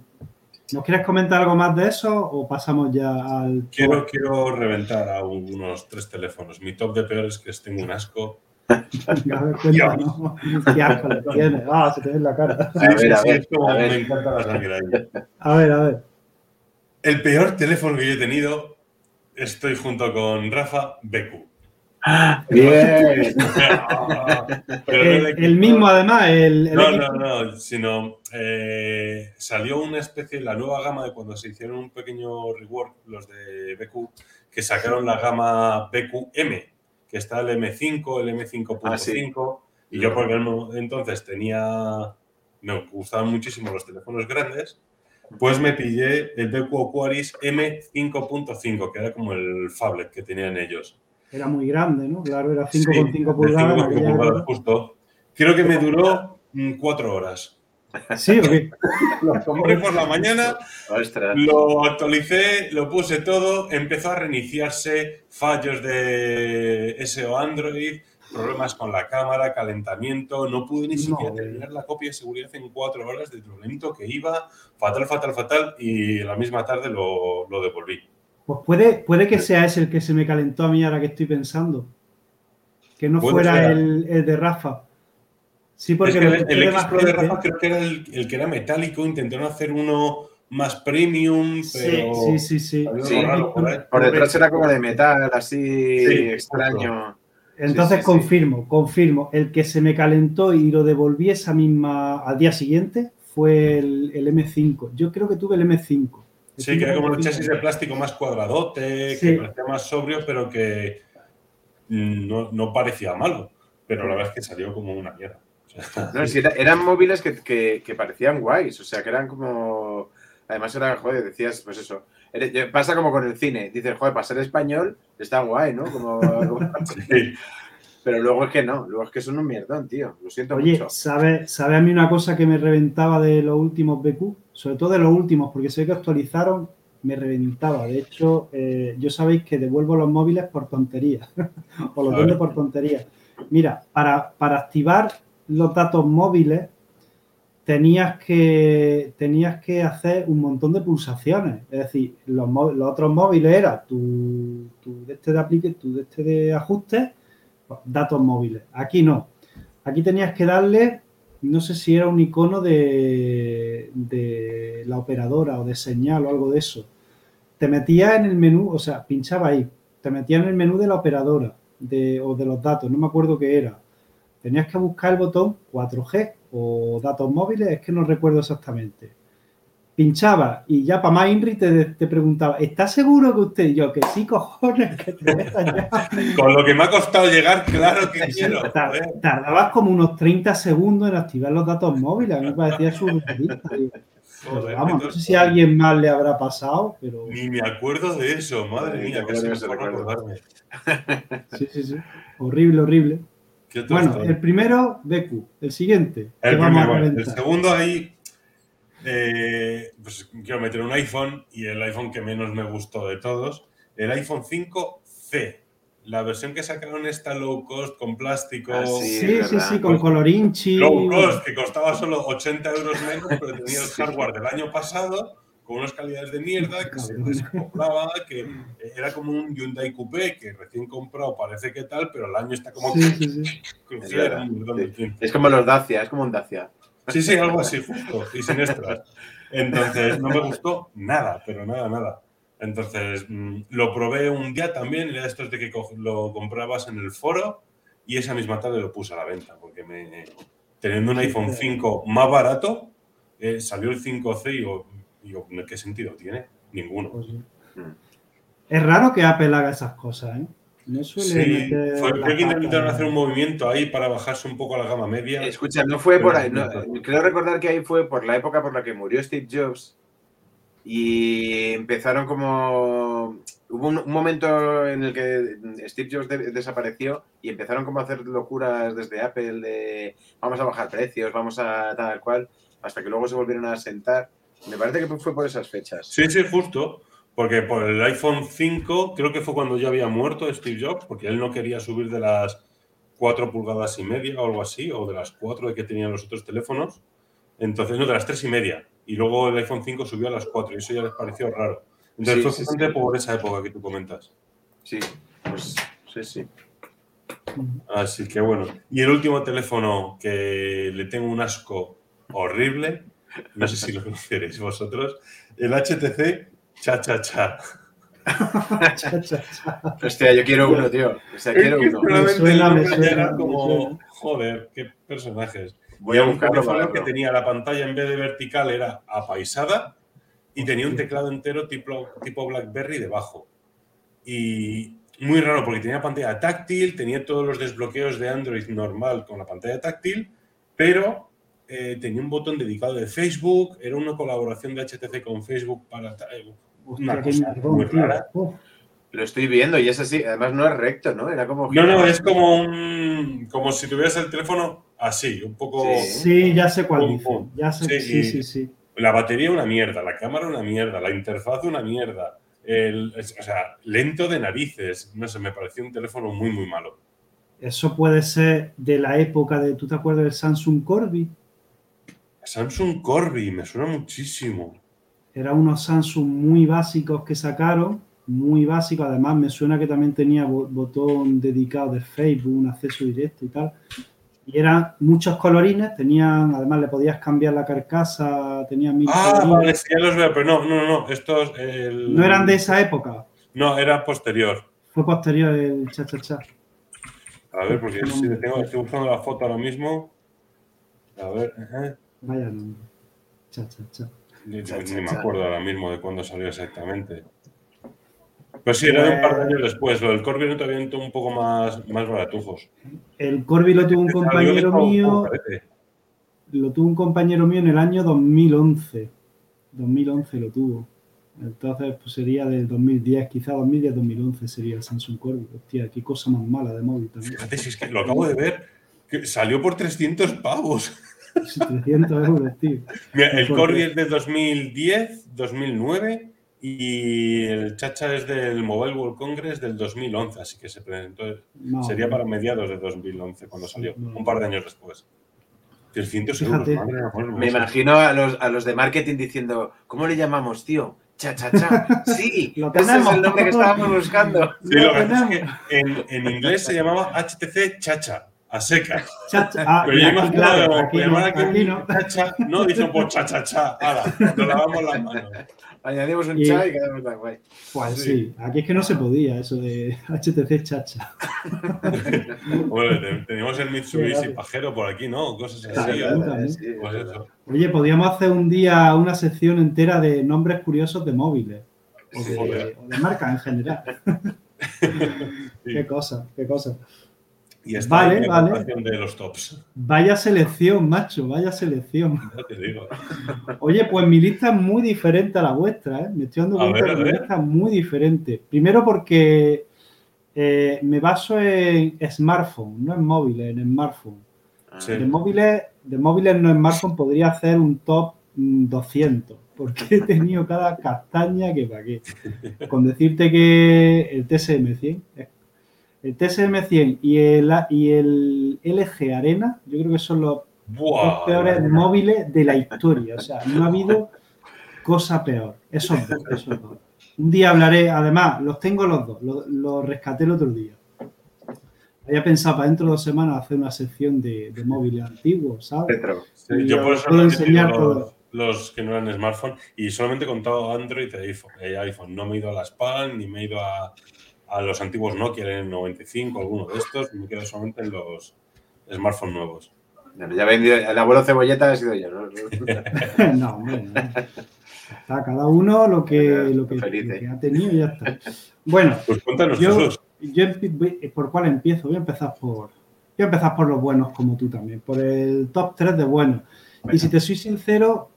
¿Nos quieres comentar algo más de eso o pasamos ya al...? Quiero reventar a unos 3 teléfonos. Mi top de peores que es tengo un asco. Cuenta, ¿no? Qué asco le tienes. Ah, se te ve en la cara. A ver. El peor teléfono que yo he tenido, estoy junto con Rafa, BQ. ¡Ah, bien! El mismo, además. No, sino salió una especie, la nueva gama de cuando se hicieron un pequeño rework, los de BQ, que sacaron la gama BQM, que está el M5, el M5.5, y yo porque entonces me gustaban muchísimo los teléfonos grandes, pues me pillé el BQ Aquaris M5.5, que era como el phablet que tenían ellos. Era muy grande, ¿no? Claro, era 5,5 pulgadas. 5,5 pulgadas, justo. Creo que me duró 4 horas. Sí, okay. Lo compré por la mañana, lo actualicé, lo puse todo, empezó a reiniciarse, fallos de SEO Android, problemas con la cámara, calentamiento, no pude ni siquiera terminar la copia de seguridad en 4 horas de lo lento que iba, fatal, y la misma tarde lo devolví. Pues puede que sea ese el que se me calentó a mí ahora que estoy pensando. Que no fuera el de Rafa. Sí, porque es que el X Pro de Rafa creo que era el que era metálico. Intentaron hacer uno más premium, pero... Sí. Raro, por detrás era como de metal, así extraño. Entonces confirmo. El que se me calentó y lo devolví al día siguiente fue el M5. Yo creo que tuve el M5. Sí, que era como los chasis de plástico más cuadradote, que parecía más sobrio, pero que no parecía malo. Pero la verdad es que salió como una mierda. No, sí, eran móviles que parecían guays, o sea, que eran como... Además era, decías, pues eso. Pasa como con el cine. Dices, para ser español está guay, ¿no? Como... Sí. Pero luego es que no. Luego es que son un mierdón, tío. Lo siento mucho. Oye, ¿sabe a mí una cosa que me reventaba de los últimos BQ? Sobre todo de los últimos, porque sé que actualizaron, me reventaba. De hecho, yo sabéis que devuelvo los móviles por tontería. O los vendo por tontería. Mira, para activar los datos móviles tenías que hacer un montón de pulsaciones. Es decir, los otros móviles era tu de ajustes, datos móviles. Aquí no. Aquí tenías que darle... No sé si era un icono de la operadora o de señal o algo de eso. Te metía en el menú, o sea, pinchaba ahí. Te metía en el menú de la operadora o de los datos, no me acuerdo qué era. Tenías que buscar el botón 4G o datos móviles, es que no recuerdo exactamente. Pinchaba y ya para más INRI te preguntaba, ¿estás seguro que usted? Y yo, que sí, cojones, que te metas ya. Con lo que me ha costado llegar, claro que quiero. Tardabas como unos 30 segundos en activar los datos móviles. A mí me parecía surrealista. Vamos, no sé si a alguien más le habrá pasado, pero... Ni me acuerdo de eso, madre mía, que se me acordarme. Sí. Horrible. Bueno, el primero, BQ. El siguiente. El segundo ahí... pues quiero meter un iPhone y el iPhone que menos me gustó de todos, el iPhone 5C, la versión que sacaron esta low cost con plástico. Con colorinchi. Low cost, que costaba solo 80 euros menos, pero tenía el hardware del año pasado con unas calidades de mierda que se descoplaba, que era como un Hyundai Coupé que recién comprado parece que tal, pero el año está como... Es como los Dacia, es como un Dacia. Sí, algo así, justo, y sin extras. Entonces, no me gustó nada, pero nada. Entonces, lo probé un día también, era esto de que lo comprabas en el foro y esa misma tarde lo puse a la venta, porque teniendo un iPhone 5 más barato, salió el 5C y digo, ¿qué sentido tiene? Ninguno. Pues sí. Es raro que Apple haga esas cosas, ¿eh? No suele creo que intentaron hacer un movimiento ahí para bajarse un poco a la gama media. Escucha, no fue por ahí. Creo recordar que ahí fue por la época por la que murió Steve Jobs y empezaron como... Hubo un momento en el que Steve Jobs desapareció y empezaron como a hacer locuras desde Apple de vamos a bajar precios, vamos a tal cual, hasta que luego se volvieron a sentar. Me parece que fue por esas fechas. Sí, justo. Porque por el iPhone 5 creo que fue cuando ya había muerto Steve Jobs, porque él no quería subir de las 4,5 pulgadas o algo así, o de las 4 que tenían los otros teléfonos. Entonces, no, de las 3,5. y luego el iPhone 5 subió a las 4 y eso ya les pareció raro. Entonces fue justamente por esa época que tú comentas. Sí, pues sí, sí. Así que bueno. Y el último teléfono que le tengo un asco horrible, no sé si lo conoceréis vosotros, el HTC Chacha. Hostia, yo quiero uno, tío. O sea, quiero uno. Era como, joder, qué personajes. Voy a buscarlo. Para que tenía la pantalla, en vez de vertical, era apaisada y tenía un teclado entero tipo BlackBerry debajo. Y muy raro, porque tenía pantalla táctil, tenía todos los desbloqueos de Android normal con la pantalla táctil, pero tenía un botón dedicado de Facebook, era una colaboración de HTC con Facebook para... Una cosa muy rara. Lo estoy viendo y es así. Además no es recto, ¿no? Era como... No, es como como si tuvieras el teléfono así, un poco... Sí, ya sé cuál dice. Ya sé, sí. La batería una mierda, la cámara una mierda, la interfaz una mierda. Lento de narices. No sé, me pareció un teléfono muy, muy malo. Eso puede ser de la época de... ¿Tú te acuerdas del Samsung Corby? Samsung Corby, me suena muchísimo. Eran unos Samsung muy básicos que sacaron, muy básicos. Además, me suena que también tenía botón dedicado de Facebook, un acceso directo y tal. Y eran muchos colorines, tenían, además le podías cambiar la carcasa, tenían mil colorines. Vale, sí, ya los veo, pero no, estos... ¿No eran de esa época? No, era posterior. Fue posterior el Chacha. A ver, porque si le tengo, estoy buscando la foto ahora mismo. A ver, Vaya nombre. Chacha. Ni me acuerdo ahora mismo de cuándo salió exactamente. Pues sí, era de un par de años después. Lo del Corby no te aviento un poco más baratujos. El Corby lo tuvo un compañero mío. Lo tuvo un compañero mío en el año 2011. 2011 lo tuvo. Entonces, pues sería del 2010, quizá 2010-2011 sería el Samsung Corby. Hostia, qué cosa más mala de móvil también. Fíjate, si es que lo acabo de ver, que salió por 300 pavos. 300 euros, tío. Mira, el Corby es de 2010, 2009 y el Chacha es del Mobile World Congress del 2011, así que se presentó. No, sería para mediados de 2011 cuando salió, un par de años después. 300 euros, madre, me imagino a los de marketing diciendo, ¿cómo le llamamos, tío? Chacha. Sí, ese es el nombre que estábamos buscando. Sí, lo que pasa es que en inglés se llamaba HTC Chacha. A secas. Pero yo más claro, aquí no. Chacha, no dicen por cha. Ahora, nos lavamos las manos. Añadimos un cha y quedamos tan guay. Pues sí, aquí es que no se podía eso de HTC Chacha. Bueno, teníamos el Mitsubishi Pajero por aquí, ¿no? Cosas así. Oye, podríamos hacer un día una sección entera de nombres curiosos de móviles. O de marcas en general. Qué cosa. Y esta de los tops. Vaya selección, macho, vaya selección. Ya te digo. Oye, pues mi lista es muy diferente a la vuestra, ¿eh? Me estoy dando cuenta que mi lista es muy diferente. Primero porque me baso en smartphone, no en móviles, en smartphone. Sí. De móviles no en smartphone podría hacer un top 200, porque he tenido cada castaña que para qué. Con decirte que el TSM100 es el TSM100 y el LG Arena, yo creo que son los dos peores móviles de la historia. O sea, no ha habido cosa peor. Eso no. Un día hablaré, además, los tengo los dos, los rescaté el otro día. Había pensado para dentro de 2 semanas hacer una sección de móviles antiguos, ¿sabes? Yo por eso enseñar los que no eran smartphone y solamente he contado Android y iPhone. No me he ido a las Palm ni me he ido a los antiguos Nokia en el 95, alguno de estos, me quedo solamente en los smartphones nuevos. Ya vendido, el abuelo Cebolleta ha sido yo, ¿no? No, hombre, no. Está cada uno lo que ha tenido y ya está. Bueno, pues cuéntanos ¿por cuál empiezo? Voy a empezar por los buenos como tú también, por el top 3 de buenos. Venga. Y si te soy sincero,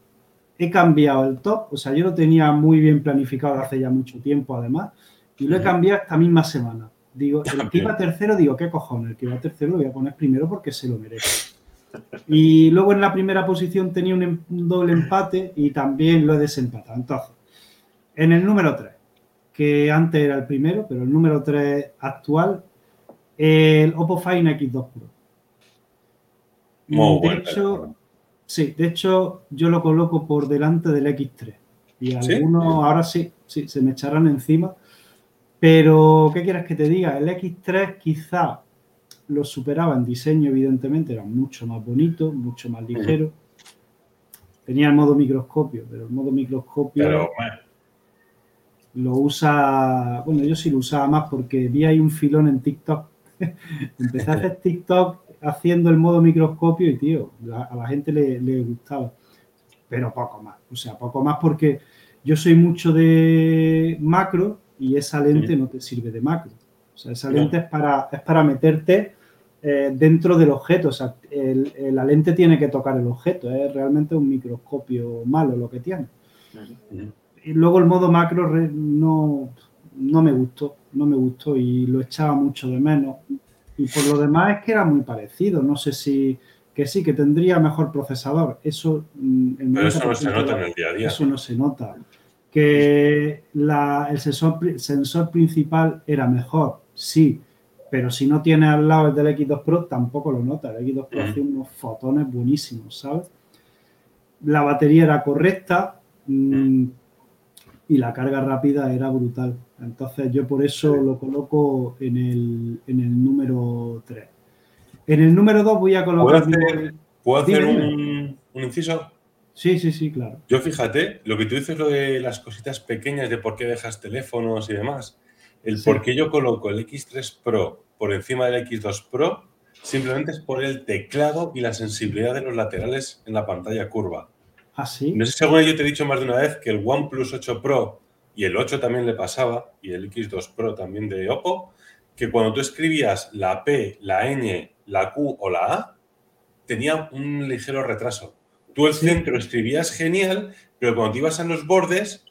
he cambiado el top, o sea, yo lo tenía muy bien planificado hace ya mucho tiempo, además, y lo he cambiado esta misma semana. Digo, el que iba tercero, ¿qué cojones? El que iba tercero lo voy a poner primero porque se lo merece. Y luego en la primera posición tenía un doble empate y también lo he desempatado. Entonces, en el número 3, que antes era el primero, pero el número 3 actual, el Oppo Find X2 Pro. Muy bueno. Sí, de hecho, yo lo coloco por delante del X3. Y algunos ahora sí, se me echarán encima. Pero, ¿qué quieres que te diga? El X3 quizá lo superaba en diseño, evidentemente. Era mucho más bonito, mucho más ligero. Tenía el modo microscopio, pero el modo microscopio lo usa... Bueno, yo sí lo usaba más porque vi ahí un filón en TikTok. Empecé a hacer TikTok haciendo el modo microscopio y, tío, a la gente le gustaba. Pero poco más. O sea, poco más porque yo soy mucho de macro. Y esa lente no te sirve de macro. O sea, esa lente es para meterte dentro del objeto. O sea, la lente tiene que tocar el objeto. Es realmente un microscopio malo lo que tiene. Y luego el modo macro no me gustó. No me gustó y lo echaba mucho de menos. Y por lo demás es que era muy parecido. No sé si... Que sí, que tendría mejor procesador. Eso... Pero eso no se nota en el día a día. Eso no se nota. Que el sensor principal era mejor, sí, pero si no tienes al lado el del X2 Pro, tampoco lo notas. El X2 Pro hace unos fotones buenísimos, ¿sabes? La batería era correcta y la carga rápida era brutal. Entonces, yo por eso lo coloco en el número 3. En el número 2 voy a colocar... ¿Puedo hacer un inciso? Sí, claro. Yo, fíjate, lo que tú dices, lo de las cositas pequeñas de por qué dejas teléfonos y demás, por qué yo coloco el X3 Pro por encima del X2 Pro, simplemente es por el teclado y la sensibilidad de los laterales en la pantalla curva. ¿Ah, sí? No sé si según yo te he dicho más de una vez que el OnePlus 8 Pro y el 8 también le pasaba, y el X2 Pro también de Oppo, que cuando tú escribías la P, la Ñ, la Q o la A, tenía un ligero retraso. Tú el centro escribías genial, pero cuando te ibas a los bordes,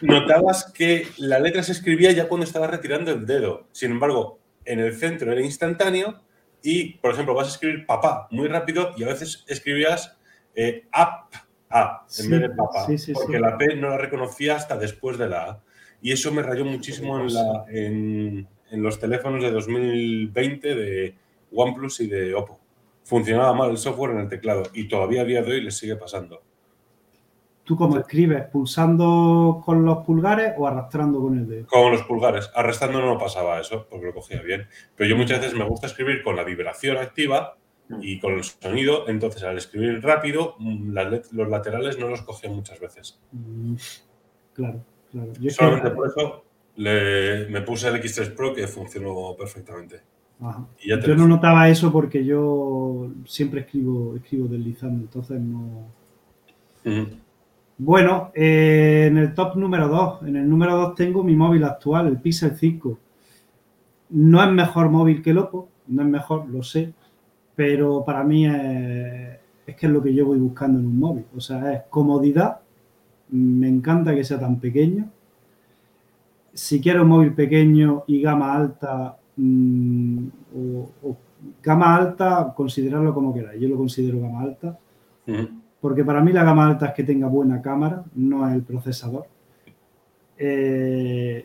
notabas que la letra se escribía ya cuando estabas retirando el dedo. Sin embargo, en el centro era instantáneo y, por ejemplo, vas a escribir papá muy rápido y a veces escribías en vez de papá, porque la P no la reconocía hasta después de la A. Y eso me rayó muchísimo en los teléfonos de 2020 de OnePlus y de Oppo. Funcionaba mal el software en el teclado y todavía a día de hoy les sigue pasando. ¿Tú cómo escribes? ¿Pulsando con los pulgares o arrastrando con el dedo? Con los pulgares. Arrastrando no pasaba eso porque lo cogía bien. Pero yo muchas veces me gusta escribir con la vibración activa y con el sonido. Entonces, al escribir rápido, los laterales no los cogía muchas veces. Claro. Solamente por eso me puse el X3 Pro, que funcionó perfectamente. Ajá. Yo no notaba eso porque yo siempre escribo deslizando, entonces no... Bueno, en el top número 2, tengo mi móvil actual, el Pixel 5. No es mejor móvil que el Oppo, no es mejor, lo sé, pero para mí es que es lo que yo voy buscando en un móvil. O sea, es comodidad, me encanta que sea tan pequeño. Si quiero un móvil pequeño y gama alta... O gama alta, considerarlo como queráis. Yo lo considero gama alta porque para mí la gama alta es que tenga buena cámara, no es el procesador. Es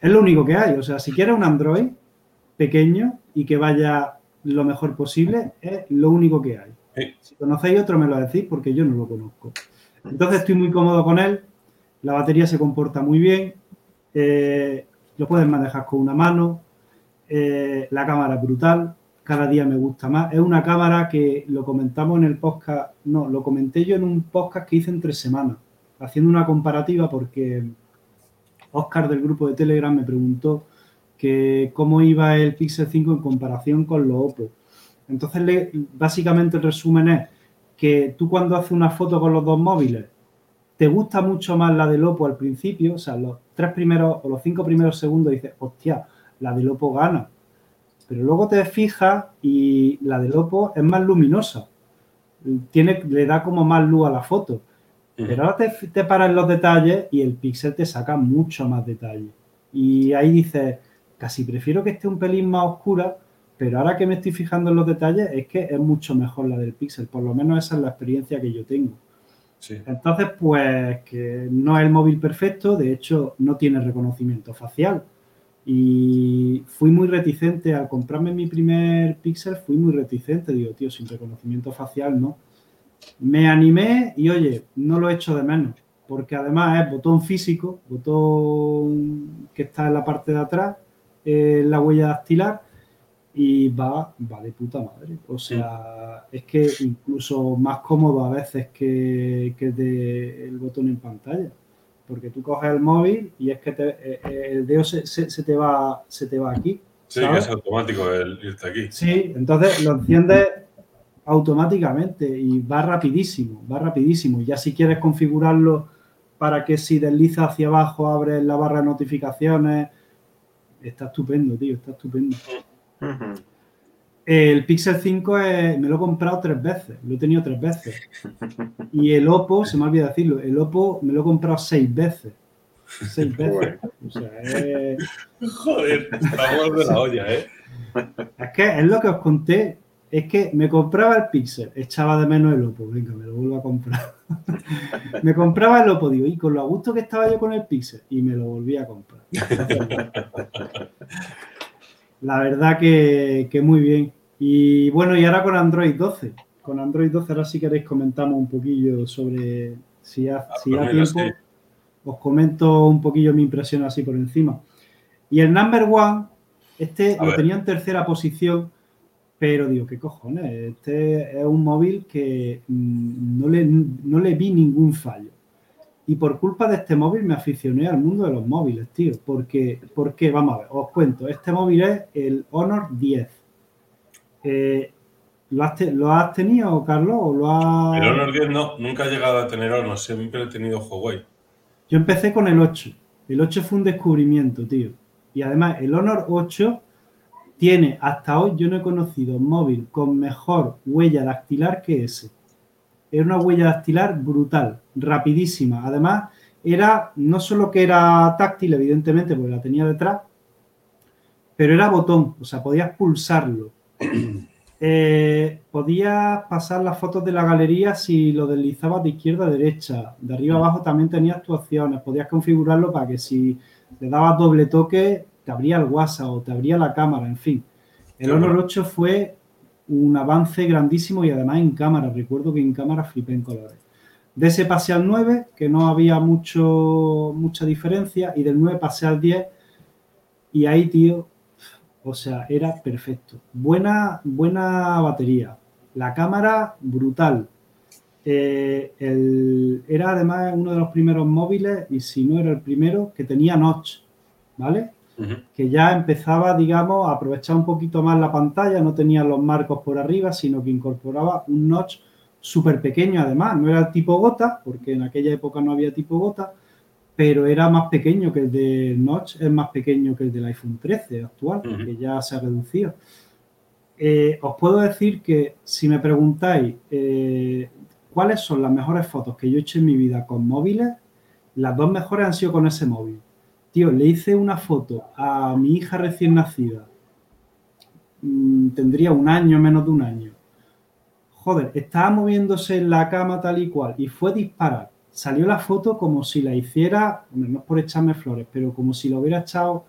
lo único que hay. O sea, si quieres un Android pequeño y que vaya lo mejor posible, es lo único que hay. Si conocéis otro, me lo decís porque yo no lo conozco. Entonces estoy muy cómodo con él. La batería se comporta muy bien. Lo puedes manejar con una mano. La cámara brutal, cada día me gusta más. Es una cámara que lo comentamos en el podcast, no, lo comenté yo en un podcast que hice entre semanas, haciendo una comparativa porque Oscar del grupo de Telegram me preguntó que cómo iba el Pixel 5 en comparación con los Oppo. Entonces, básicamente el resumen es que tú cuando haces una foto con los dos móviles, te gusta mucho más la del Oppo al principio, o sea, los 5 primeros segundos dices, hostia, la del Oppo gana, pero luego te fijas y la del Oppo es más luminosa, le da como más luz a la foto, pero ahora te paras en los detalles y el Pixel te saca mucho más detalle y ahí dices, casi prefiero que esté un pelín más oscura, pero ahora que me estoy fijando en los detalles es que es mucho mejor la del Pixel, por lo menos esa es la experiencia que yo tengo. Entonces, pues que no es el móvil perfecto, de hecho no tiene reconocimiento facial. Y fui muy reticente al comprarme mi primer Pixel, digo, tío, sin reconocimiento facial, no. me animé y, oye, no lo echo de menos, porque además es botón físico, botón que está en la parte de atrás, la huella dactilar, y va de puta madre. O sea, sí, es que incluso más cómodo a veces que el botón en pantalla, porque tú coges el móvil y es que el dedo se te va aquí. Sí, ¿sabes? Que es automático el irte aquí. Sí, entonces lo enciendes automáticamente y va rapidísimo. Ya si quieres configurarlo para que si deslizas hacia abajo abres la barra de notificaciones, está estupendo, tío, está estupendo. Uh-huh. El Pixel 5 me lo he comprado 3 veces, lo he tenido 3 veces. Y el Oppo, se me olvida decirlo, el Oppo me lo he comprado 6 veces. 6 veces. O sea, joder, estamos de la olla, ¿eh? Es que es lo que os conté, es que me compraba el Pixel, echaba de menos el Oppo, venga, me lo vuelvo a comprar. Me compraba el Oppo, digo, y con lo a gusto que estaba yo con el Pixel, y me lo volví a comprar. La verdad que muy bien. Y bueno, y ahora con Android 12. Con Android 12, ahora si queréis comentamos un poquillo sobre, si da tiempo, sí, os comento un poquillo mi impresión así por encima. Y el number one, lo tenía en tercera posición, pero digo, ¿qué cojones? Este es un móvil que no le vi ningún fallo. Y por culpa de este móvil me aficioné al mundo de los móviles, tío. Porque vamos a ver, os cuento. Este móvil es el Honor 10. ¿Lo has tenido, Carlos? ¿O lo has... El Honor 10 no, nunca he llegado a tener Honor. Siempre he tenido Huawei. Yo empecé con el 8. El 8 fue un descubrimiento, tío. Y además, el Honor 8 tiene, hasta hoy, yo no he conocido un móvil con mejor huella dactilar que ese. Era una huella dactilar brutal, rapidísima. Además, no solo que era táctil, evidentemente, porque la tenía detrás, pero era botón, o sea, podías pulsarlo. Podías pasar las fotos de la galería si lo deslizabas de izquierda a derecha. De arriba a abajo también tenías tus opciones. Podías configurarlo para que si le dabas doble toque, te abría el WhatsApp o te abría la cámara, en fin. El Honor 8 fue un avance grandísimo y además en cámara. Recuerdo que en cámara flipé en colores. De ese pasé al 9, que no había mucha diferencia, y del 9 pasé al 10 y ahí, tío, o sea, era perfecto. Buena batería. La cámara, brutal. Era además uno de los primeros móviles, y si no era el primero, que tenía notch, ¿vale? Que ya empezaba, digamos, a aprovechar un poquito más la pantalla, no tenía los marcos por arriba, sino que incorporaba un notch súper pequeño además, no era el tipo gota, porque en aquella época no había tipo gota, pero era más pequeño que el de notch, es más pequeño que el del iPhone 13 actual, que ya se ha reducido. Os puedo decir que si me preguntáis cuáles son las mejores fotos que yo he hecho en mi vida con móviles, las dos mejores han sido con ese móvil. Tío, le hice una foto a mi hija recién nacida. Tendría un año, menos de un año. Joder, estaba moviéndose en la cama tal y cual y fue disparar. Salió la foto como si la hiciera, hombre, no es por echarme flores, pero como si la hubiera echado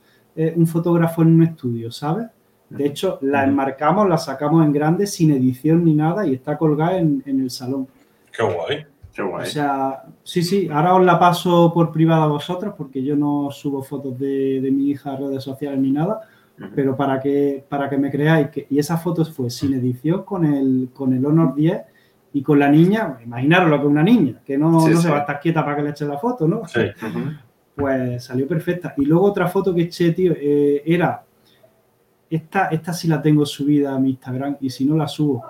un fotógrafo en un estudio, ¿sabes? De hecho, la enmarcamos, la sacamos en grande, sin edición ni nada, y está colgada en el salón. ¡Qué guay! O sea, sí, ahora os la paso por privada a vosotros, porque yo no subo fotos de mi hija a redes sociales ni nada, pero para que me creáis, y esas fotos fue sin edición con el Honor 10 y con la niña. Imaginaros lo que una niña, que no se va a estar quieta para que le eche la foto, ¿no? Sí. Pues salió perfecta. Y luego otra foto que eché, tío, era, esta sí la tengo subida a mi Instagram, y si no la subo.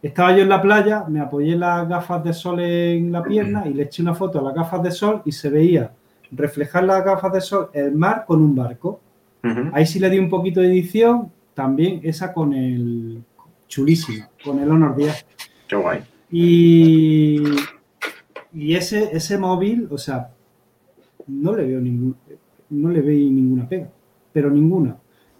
Estaba yo en la playa, me apoyé las gafas de sol en la pierna y le eché una foto a las gafas de sol y se veía reflejar las gafas de sol el mar con un barco. Ahí sí le di un poquito de edición, también esa con el... chulísima, con el Honor 10. ¡Qué guay! Y ese móvil, o sea, no le veí ninguna pega, pero ninguna.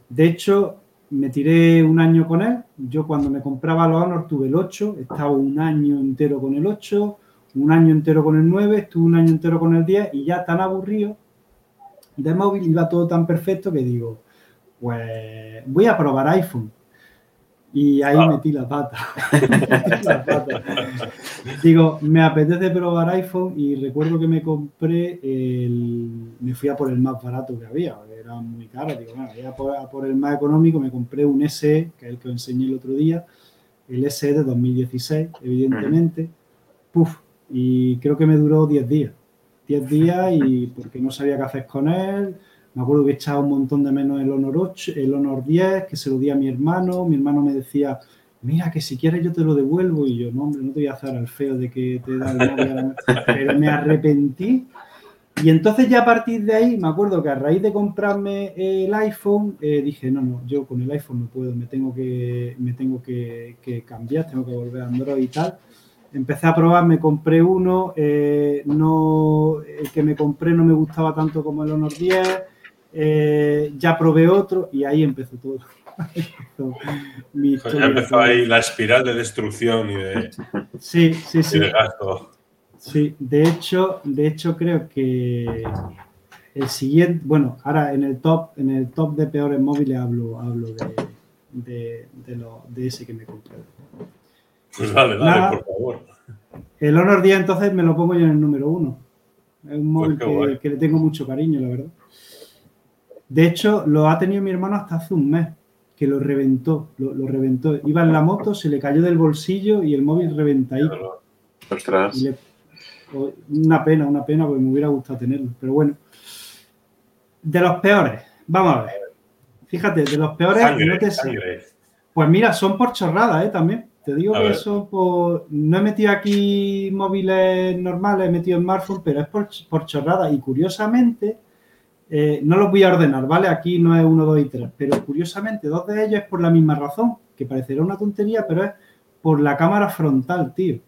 De hecho... me tiré un año con él. Yo cuando me compraba los Honor tuve el 8, estaba un año entero con el 8, un año entero con el 9, estuve un año entero con el 10 y ya tan aburrido de móvil, iba todo tan perfecto que digo, pues voy a probar iPhone. Y ahí metí la pata. Digo, me apetece probar iPhone y recuerdo que me compré me fui a por el más barato que había, era muy caro. Digo, bueno, voy a por el más económico, me compré un SE, que es el que os enseñé el otro día, el SE de 2016, evidentemente. Puf, y creo que me duró 10 días. 10 días y porque no sabía qué hacer con él. Me acuerdo que echaba un montón de menos el Honor 8, el Honor 10, que se lo di a mi hermano. Mi hermano me decía, mira, que si quieres yo te lo devuelvo. Y yo, no, hombre, no te voy a hacer al feo de que te da el... Pero me arrepentí. Y entonces ya a partir de ahí, me acuerdo que a raíz de comprarme el iPhone, dije, no, yo con el iPhone no puedo, me tengo que cambiar, tengo que volver a Android y tal. Empecé a probar, me compré uno, el que me compré no me gustaba tanto como el Honor 10, ya probé otro y ahí empezó todo. Ya empezó ahí la espiral de destrucción y de, sí. De gasto. Sí, de hecho creo que el siguiente, bueno, ahora en el top de peores móviles hablo de ese que me compré. Pues dale, por favor. El Honor 10 entonces me lo pongo yo en el número 1. Es un móvil que le tengo mucho cariño, la verdad. De hecho, lo ha tenido mi hermano hasta hace un mes, que lo reventó. Lo reventó. Iba en la moto, se le cayó del bolsillo y el móvil reventa ahí. Ostras. Una pena, porque me hubiera gustado tenerlo. Pero bueno, de los peores, vamos a ver. Fíjate, de los peores, sangre. Pues mira, son por chorradas, también. Te digo que eso no he metido aquí móviles normales, he metido smartphone, pero es por chorrada. Y curiosamente, no los voy a ordenar, ¿vale? Aquí no es 1, 2 y 3, pero curiosamente dos de ellos es por la misma razón, que parecerá una tontería, pero es por la cámara frontal, tío.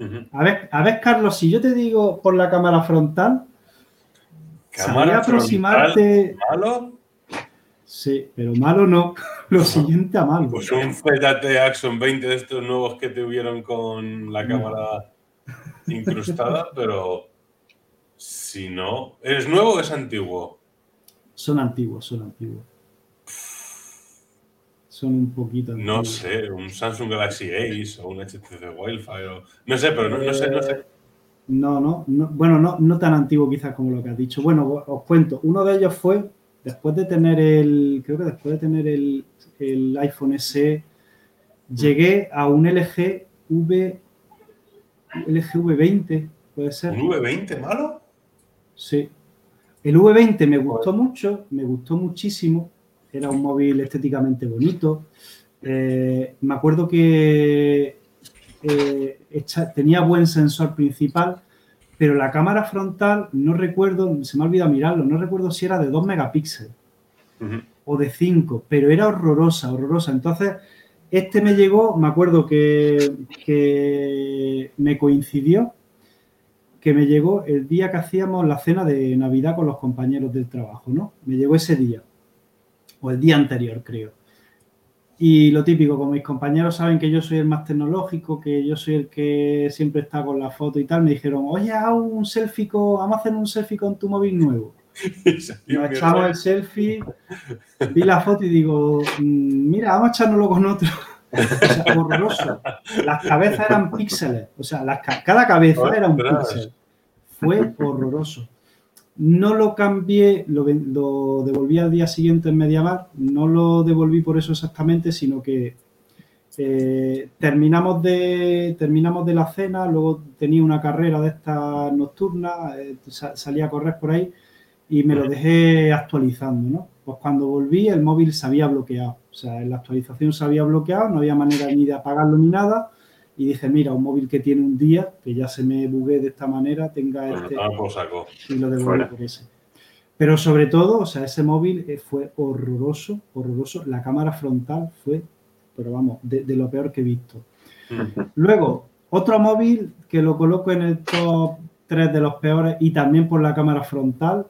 Uh-huh. A ver, Carlos, si yo te digo por la cámara frontal, ¿sabría aproximarte? ¿Malo? Sí, pero malo no. Lo siguiente a malo. Pues un ZTE Axon 20 de estos nuevos que tuvieron con la cámara incrustada, pero si no... ¿Es nuevo o es antiguo? Son antiguos. Son un poquito antiguos. No sé, un Samsung Galaxy Ace o un HTC Wildfire. No sé, pero no sé. No. Bueno, no tan antiguo quizás como lo que has dicho. Bueno, os cuento. Uno de ellos fue... Después de tener el iPhone SE, llegué a un LG V20, puede ser. ¿Un V20 malo? Sí. El V20 me gustó mucho, me gustó muchísimo. Era un móvil estéticamente bonito. Me acuerdo que tenía buen sensor principal. Pero la cámara frontal, no recuerdo, se me ha olvidado mirarlo, no recuerdo si era de 2 megapíxeles o de 5, pero era horrorosa. Entonces, este me llegó, me acuerdo que me coincidió, que me llegó el día que hacíamos la cena de Navidad con los compañeros del trabajo, ¿no? Me llegó ese día, o el día anterior, creo. Y lo típico, como mis compañeros saben que yo soy el más tecnológico, que yo soy el que siempre está con la foto y tal, me dijeron, oye, vamos a hacer un selfie con tu móvil nuevo. Nos echamos el selfie, vi la foto y digo, mira, vamos a echárnoslo con otro. O sea, horroroso. Las cabezas eran píxeles, o sea, cada cabeza era un píxel. Fue horroroso. No lo cambié, lo devolví al día siguiente en MediaMarkt, no lo devolví por eso exactamente, sino que terminamos de la cena, luego tenía una carrera de estas nocturnas, salí a correr por ahí y me lo dejé actualizando, ¿no? Pues cuando volví el móvil se había bloqueado, o sea, en la actualización se había bloqueado, no había manera ni de apagarlo ni nada. Y dije, mira, un móvil que tiene un día, que ya se me bugué de esta manera, tenga este... Y lo devolví por ese. Pero sobre todo, o sea, ese móvil fue horroroso. La cámara frontal fue, pero vamos, de lo peor que he visto. Uh-huh. Luego, otro móvil que lo coloco en el top 3 de los peores y también por la cámara frontal,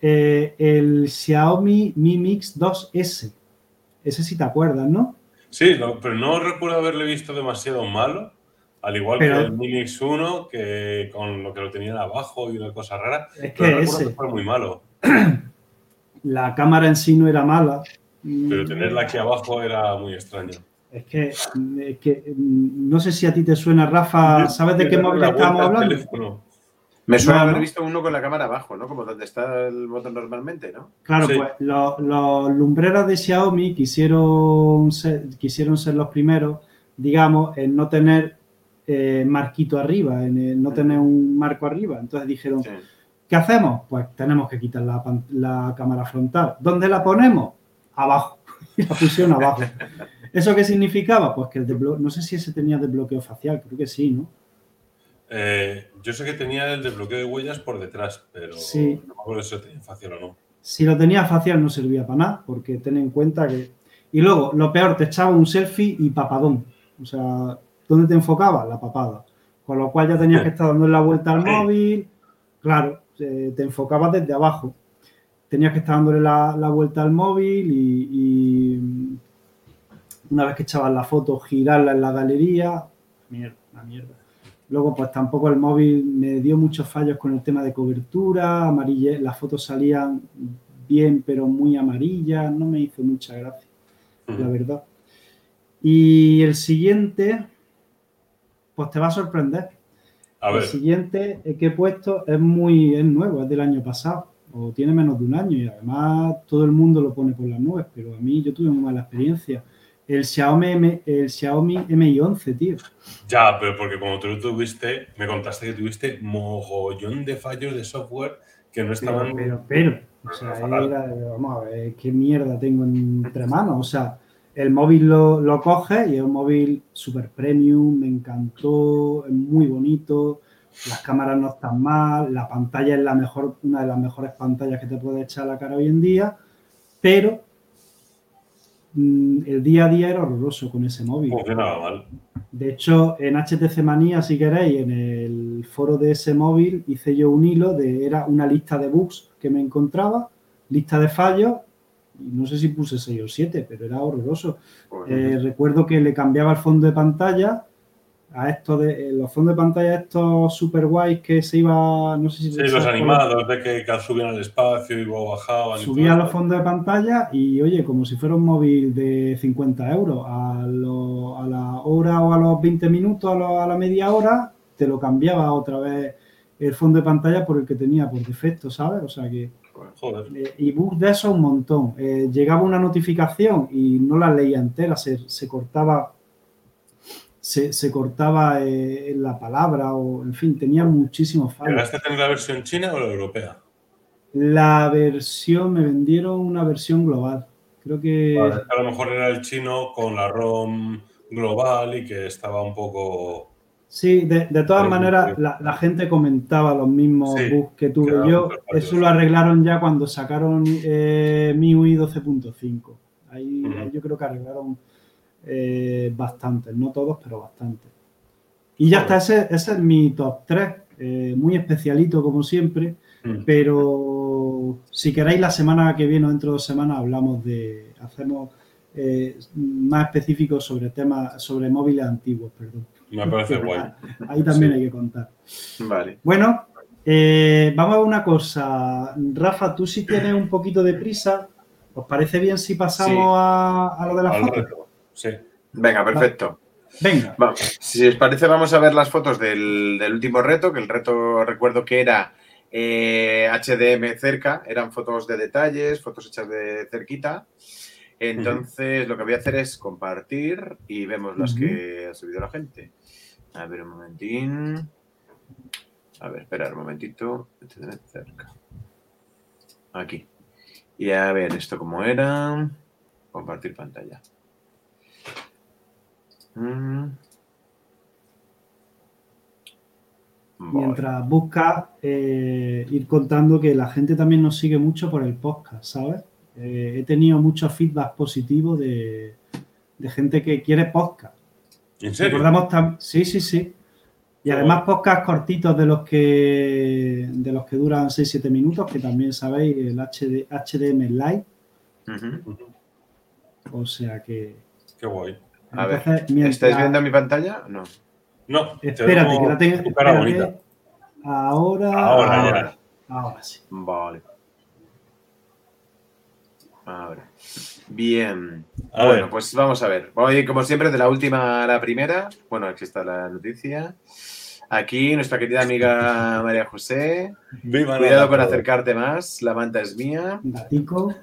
el Xiaomi Mi 11 2S. Ese sí te acuerdas, ¿no? Sí, pero no recuerdo haberle visto demasiado malo, al igual que el Mi Mix 1, que con lo que lo tenían abajo y una cosa rara, es que no recuerdo que fue muy malo. La cámara en sí no era mala, Pero tenerla aquí abajo era muy extraño. Es que no sé si a ti te suena, Rafa, ¿sabes de qué móvil estamos hablando? Me suena haber visto uno con la cámara abajo, ¿no? Como donde está el botón normalmente, ¿no? Claro, sí. Pues los lumbreras de Xiaomi quisieron ser los primeros, digamos, en no tener marquito arriba, en no tener un marco arriba. Entonces dijeron, sí. ¿Qué hacemos? Pues tenemos que quitar la cámara frontal. ¿Dónde la ponemos? Abajo. Y la pusieron abajo. ¿Eso qué significaba? Pues que no sé si ese tenía desbloqueo facial, creo que sí, ¿no? Yo sé que tenía el desbloqueo de huellas por detrás, pero sí. No me acuerdo si lo tenía facial o no. Si lo tenía facial no servía para nada, porque ten en cuenta que... Y luego, lo peor, te echaba un selfie y papadón. O sea, ¿dónde te enfocaba? La papada. Con lo cual ya tenías que estar dando la vuelta al móvil. Claro, te enfocabas desde abajo. Tenías que estar dándole la vuelta al móvil y una vez que echabas la foto, girarla en la galería. Mierda, una mierda. Luego, pues tampoco el móvil me dio muchos fallos con el tema de cobertura, amarillas, las fotos salían bien, pero muy amarillas, no me hizo mucha gracia, la verdad. Y el siguiente, pues te va a sorprender. A ver. El siguiente que he puesto es nuevo, es del año pasado, o tiene menos de un año, y además todo el mundo lo pone por las nubes, pero a mí yo tuve muy mala experiencia. El Xiaomi Mi 11, tío. Ya, pero porque como tú lo tuviste, me contaste que tuviste mogollón de fallos de software que no estaban... Pero o sea, vamos a ver, qué mierda tengo entre manos. O sea, el móvil lo coge y es un móvil super premium, me encantó, es muy bonito, las cámaras no están mal, la pantalla es una de las mejores pantallas que te puede echar a la cara hoy en día, pero... el día a día era horroroso con ese móvil. Mal. De hecho, en HTC Manía, si queréis, en el foro de ese móvil hice yo un hilo era una lista de bugs que me encontraba, lista de fallos, y no sé si puse 6 o 7, pero era horroroso. Recuerdo que le cambiaba el fondo de pantalla a estos los fondos de pantalla estos super guays que se iba, no sé si... Sí, los animados, de que subían al espacio y luego bajaban. Subía los fondos de pantalla y, oye, como si fuera un móvil de 50 euros, a la hora o a los 20 minutos, a la media hora, te lo cambiaba otra vez el fondo de pantalla por el que tenía por defecto, ¿sabes? O sea que... Joder. Y bugs de eso un montón. Llegaba una notificación y no la leía entera, se cortaba... Se cortaba la palabra o, en fin, tenía muchísimos fallos. ¿Llegaste a tener la versión china o la europea? La versión, me vendieron una versión global. Creo que... Vale, a lo mejor era el chino con la ROM global y que estaba un poco... Sí, de todas maneras, la gente comentaba los mismos bugs que tuve yo. Eso lo arreglaron ya cuando sacaron MIUI 12.5. Ahí yo creo que arreglaron... bastantes, no todos, pero bastantes. Y ya está, ese es mi top 3, muy especialito como siempre, pero si queréis la semana que viene o dentro de 2 semanas hacemos más específicos sobre móviles antiguos, perdón. Me parece guay. Ahí también hay que contar. Vale. Bueno, vamos a una cosa. Rafa, tú si tienes un poquito de prisa, ¿os parece bien si pasamos a lo de las fotos? Sí. Venga, perfecto. Venga. Vamos. Si os parece, vamos a ver las fotos del último reto, que el reto recuerdo que era HDM cerca, eran fotos de detalles, fotos hechas de cerquita. Entonces, lo que voy a hacer es compartir y vemos las que ha subido la gente. A ver, un momentín. A ver, esperar un momentito. HDM cerca. Aquí. Y a ver, esto cómo era. Compartir pantalla. Mientras busca ir contando que la gente también nos sigue mucho por el podcast, ¿sabes? He tenido muchos feedback positivos de gente que quiere podcast. ¿En serio? Sí. Y además podcast cortitos de los que duran 6-7 minutos, que también sabéis, el HDM Live. O sea que... Qué guay. A ver, ¿estáis viendo mi pantalla? No. No, espérate, que la tengo. Ahora sí. Vale. Ahora. Bien. Bueno, pues vamos a ver. Voy, como siempre, de la última a la primera. Bueno, aquí está la noticia. Aquí nuestra querida amiga María José. Viva. Cuidado con acercarte más. La manta es mía. Gatico.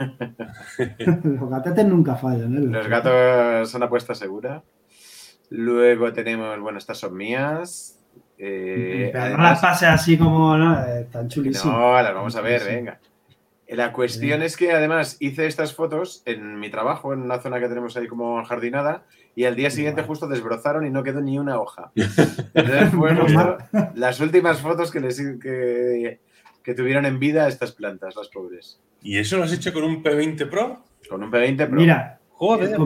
Los gatetes nunca fallan, ¿eh? Los gatos son apuesta segura. Luego tenemos, bueno, estas son mías. Pero no las pases así como, ¿no? Tan chulísimas. No, las vamos a ver, venga. La cuestión es que, además, hice estas fotos en mi trabajo, en una zona que tenemos ahí como jardinada, y al día siguiente justo desbrozaron y no quedó ni una hoja. Entonces fue justo las últimas fotos que tuvieron en vida estas plantas, las pobres. ¿Y eso lo has hecho con un P20 Pro? Con un P20 Pro. Mira, joder.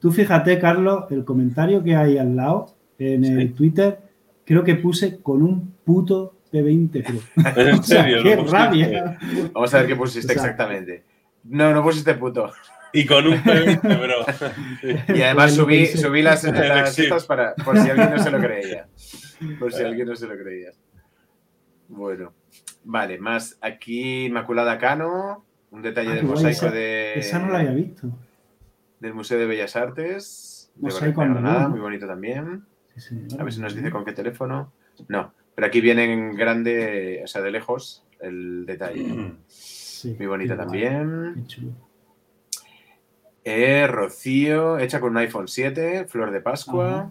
Tú fíjate, Carlos, el comentario que hay al lado en el Twitter, creo que puse con un puto P20 Pro. ¿En serio? ¡Qué rabia! Vamos a ver qué pusiste exactamente. No, no pusiste puto. Y con un P20 Pro. Y además subí las citas para, por si alguien no se lo creía. Por si alguien no se lo creía. Bueno. Vale, más aquí Inmaculada Cano. Un detalle del mosaico de... Esa no la había visto. Del Museo de Bellas Artes. Mosaico de Granada, muy bonito también. Sí, a ver si nos dice con qué teléfono. No. Pero aquí viene en grande, o sea, de lejos, el detalle. Sí, muy bonita también. Qué chulo. Rocío, hecha con un iPhone 7, flor de Pascua. Ajá.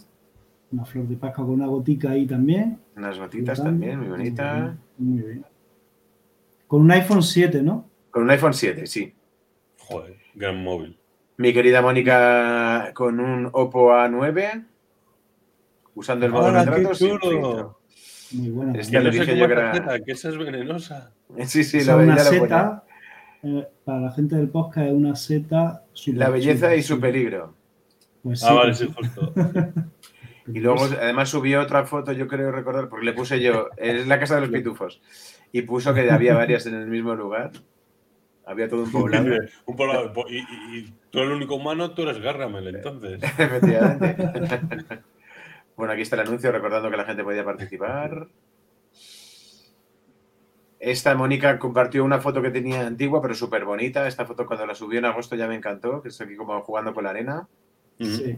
Una flor de Pascua con una gotica ahí también. Unas gotitas también, muy bonita. Muy bien. Con un iPhone 7, ¿no? Con un iPhone 7, sí. Joder, gran móvil. Mi querida Mónica con un Oppo A9, usando el modo retrato sin filtro. Muy buena. Esta le dije yo que era... Que esa es venenosa. Sí, la belleza. Es una seta, para la gente del podcast es una seta... La belleza y su peligro. Pues sí, vale, sí, justo. Y luego, además, subió otra foto, yo creo recordar, porque le puse yo, es la casa de los pitufos, y puso que había varias en el mismo lugar. Había todo un poblado. Un poblado. Y tú eres el único humano, tú eres Gargamel, entonces. Efectivamente. Bueno, aquí está el anuncio recordando que la gente podía participar. Esta Mónica compartió una foto que tenía antigua, pero súper bonita. Esta foto cuando la subió en agosto ya me encantó, que estoy aquí como jugando con la arena. Sí.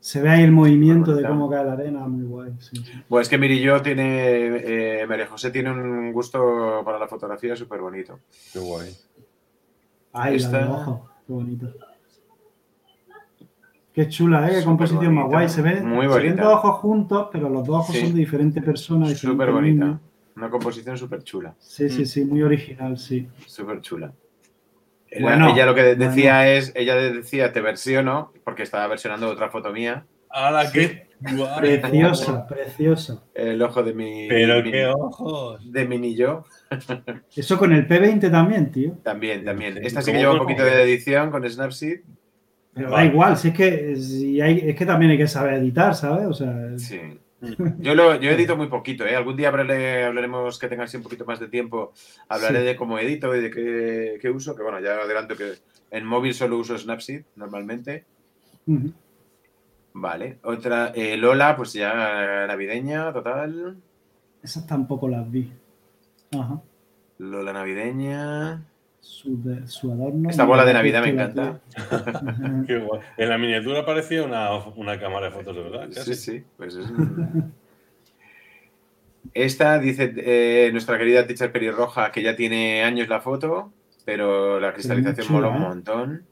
Se ve ahí el movimiento de cómo cae la arena, muy guay. Sí. Bueno, es que Mirillo tiene, María José tiene un gusto para la fotografía súper bonito. Qué guay. Ahí está. Qué bonito. Qué chula, ¿eh? Qué composición más guay. Se ven, muy bonita. Se ven dos ojos juntos, pero los dos ojos son de diferentes personas. Súper bonita. Niños. Una composición súper chula. Sí, muy original, sí. Súper chula. Bueno, ella lo que decía es, ella decía, te versiono, porque estaba versionando otra foto mía. ¡Hala, qué guay! Preciosa. El ojo de mi... Pero qué ojos. De mi niño. Eso con el P20 también, tío. También. Esta sí que lleva un poquito de edición con Snapseed. Pero da igual, si es que también hay que saber editar, ¿sabes? O sea, sí. Yo edito muy poquito, ¿eh? Algún día hablaremos que tenga así un poquito más de tiempo. Hablaré de cómo edito y de qué uso. Que bueno, ya adelanto que en móvil solo uso Snapseed normalmente. Uh-huh. Vale. Otra, Lola, pues ya navideña, total. Esas tampoco las vi. Ajá. Lola navideña... Su adorno. Esta bola de Navidad me encanta. Qué guay. En la miniatura parecía una cámara de fotos, de verdad. Casi. Sí. Pues es... Esta dice nuestra querida teacher pelirroja, que ya tiene años la foto, pero la cristalización mola un montón.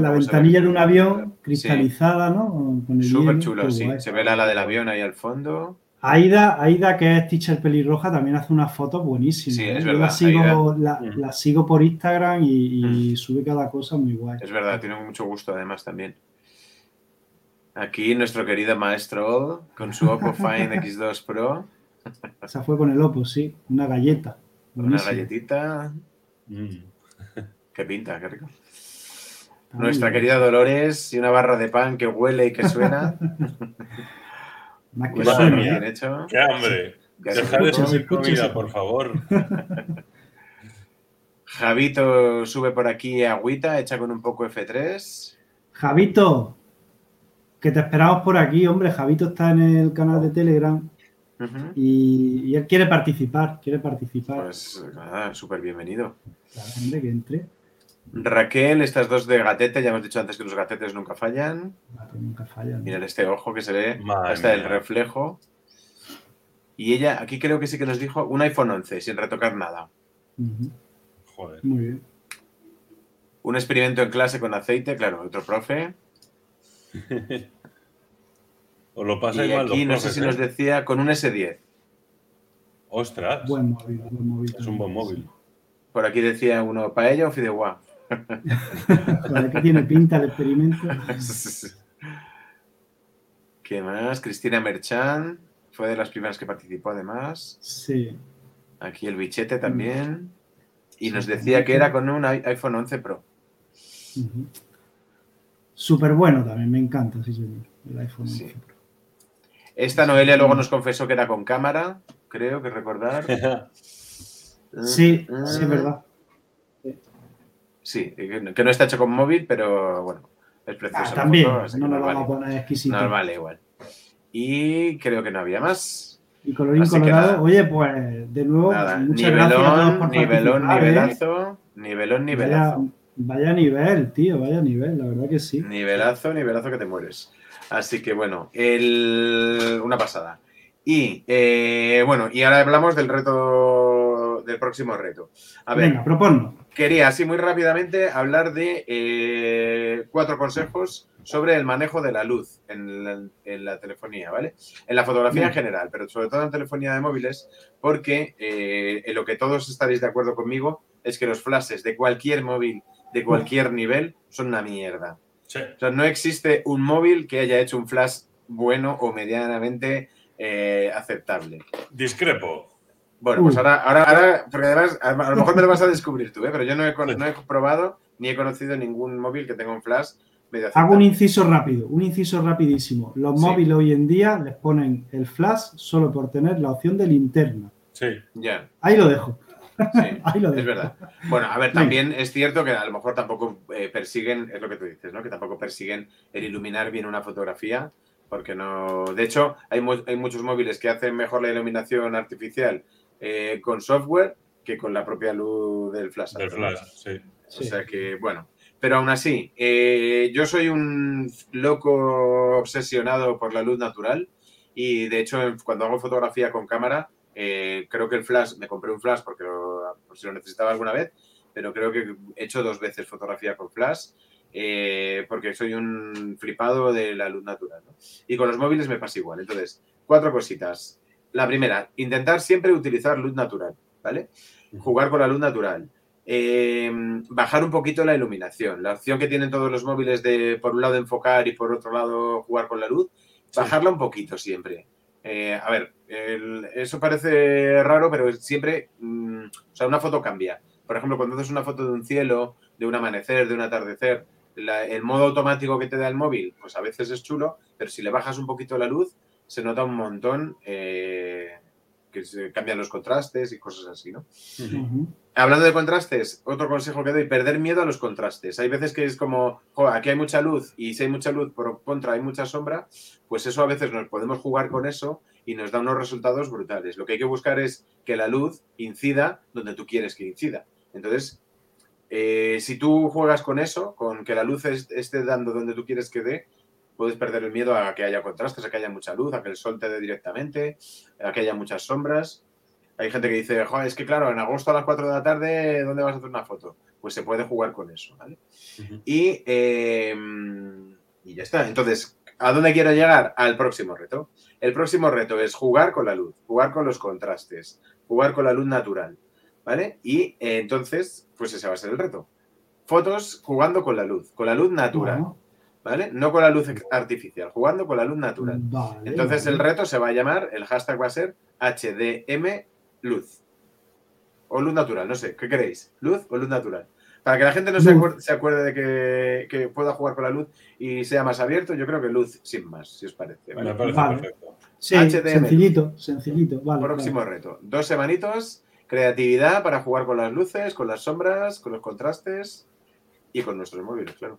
La ventanilla de un avión cristalizada, ¿no? Súper chulo, sí. Guay. Se ve la del avión ahí al fondo. Aida, que es teacher pelirroja, también hace unas fotos buenísimas. Sí, es verdad. La sigo por Instagram y sube cada cosa muy guay. Es verdad, tiene mucho gusto además también. Aquí nuestro querido maestro con su Oppo Find X2 Pro. Esa fue con el Oppo, sí. Una galleta. Buenísimo. Una galletita. Qué pinta, qué rico. Ay, nuestra querida Dolores y una barra de pan que huele y que suena. Que bueno, bien hecho. ¡Qué hambre! Dejad de subir comida, por favor. Javito sube por aquí agüita hecha con un Poco F3. Javito, que te esperamos por aquí, hombre. Javito está en el canal de Telegram y él quiere participar. Pues nada, súper bienvenido. La gente que entre. Raquel, estas dos de gatete, ya hemos dicho antes que los gatetes nunca fallan. Nunca fallan. Miren este ojo que se ve, madre hasta mía. El reflejo. Y ella, aquí creo que sí que nos dijo un iPhone 11 sin retocar nada. Uh-huh. Joder. Muy bien. Un experimento en clase con aceite, claro, otro profe. Os lo pasa y igual. Aquí los profes, no sé si nos decía con un S10. Ostras. Buen móvil. Es un buen móvil. Por aquí decía uno, ¿paella o fideuá? ¿Para qué tiene pinta el experimento? ¿Qué más? Cristina Merchán. Fue de las primeras que participó, además. Sí. Aquí el bichete también. Y nos decía que era con un iPhone 11 Pro. Uh-huh. Súper bueno también. Me encanta, sí, señor. El iPhone 11 Pro. Esta Noelia luego nos confesó que era con cámara. Creo que recordar. Sí, es verdad. Sí, que no está hecho con móvil, pero bueno, es precioso. También, foto, no lo vamos a poner exquisito. Nos vale igual. Y creo que no había más. Y colorín colorado, oye, pues de nuevo, nada, muchas gracias a todos por participar. Nivelazo. Vaya nivel, tío, la verdad que sí. Nivelazo que te mueres. Así que bueno, una pasada. Y bueno, y ahora hablamos del reto, del próximo reto. A ver, venga, propongo. Quería así muy rápidamente hablar de 4 consejos sobre el manejo de la luz en la telefonía, ¿vale? En la fotografía en general, pero sobre todo en telefonía de móviles, porque en lo que todos estaréis de acuerdo conmigo es que los flashes de cualquier móvil, de cualquier nivel, son una mierda. Sí. O sea, no existe un móvil que haya hecho un flash bueno o medianamente aceptable. Discrepo. Bueno, pues ahora, porque además, a lo mejor me lo vas a descubrir tú, pero yo no he probado ni he conocido ningún móvil que tenga un flash medio aceptable. Hago un inciso rapidísimo. Los móviles hoy en día les ponen el flash solo por tener la opción de linterna. Sí, ya. Ahí lo dejo. Sí, es verdad. Bueno, a ver, también es cierto que a lo mejor tampoco persiguen, es lo que tú dices, ¿no? Que tampoco persiguen el iluminar bien una fotografía. Porque no. De hecho, hay muchos móviles que hacen mejor la iluminación artificial con software que con la propia luz del flash. Del flash, sí. O sea que, bueno. Pero aún así, yo soy un loco obsesionado por la luz natural y, de hecho, cuando hago fotografía con cámara, creo que el flash, me compré un flash porque por si lo necesitaba alguna vez, pero creo que he hecho 2 veces fotografía con flash. Porque soy un flipado de la luz natural, ¿no? Y con los móviles me pasa igual. Entonces, 4 cositas. La primera, intentar siempre utilizar luz natural, ¿vale? Jugar con la luz natural, bajar un poquito la iluminación, la opción que tienen todos los móviles de por un lado enfocar y por otro lado jugar con la luz, bajarla un poquito siempre. A ver, eso parece raro, pero siempre, o sea, una foto cambia. Por ejemplo, cuando haces una foto de un cielo, de un amanecer, de un atardecer, el modo automático que te da el móvil, pues a veces es chulo, pero si le bajas un poquito la luz, se nota un montón que se cambian los contrastes y cosas así, ¿no? Uh-huh. Hablando de contrastes, otro consejo que doy, perder miedo a los contrastes. Hay veces que es como, aquí hay mucha luz y si hay mucha luz por contra hay mucha sombra, pues eso a veces nos podemos jugar con eso y nos da unos resultados brutales. Lo que hay que buscar es que la luz incida donde tú quieres que incida. Entonces, si tú juegas con eso, con que la luz esté dando donde tú quieres que dé, puedes perder el miedo a que haya contrastes, a que haya mucha luz, a que el sol te dé directamente, a que haya muchas sombras. Hay gente que dice, joder, es que claro, en agosto a las 4 de la tarde, ¿dónde vas a hacer una foto? Pues se puede jugar con eso, ¿vale? Uh-huh. Y ya está. Entonces, ¿a dónde quiero llegar? Al próximo reto. El próximo reto es jugar con la luz, jugar con los contrastes, jugar con la luz natural, ¿vale? Y entonces, pues ese va a ser el reto. Fotos jugando con la luz natural, uh-huh, ¿vale? No con la luz artificial, jugando con la luz natural. Vale, entonces el reto se va a llamar, el hashtag va a ser HDMLuz. O luz natural, no sé, ¿qué queréis? ¿Luz o luz natural? Para que la gente no se acuerde de que pueda jugar con la luz y sea más abierto, yo creo que luz sin más, si os parece. Vale, vale. Perfecto. Sí, sencillito. Vale, Próximo reto. 2 semanitos, creatividad para jugar con las luces, con las sombras, con los contrastes y con nuestros móviles, claro.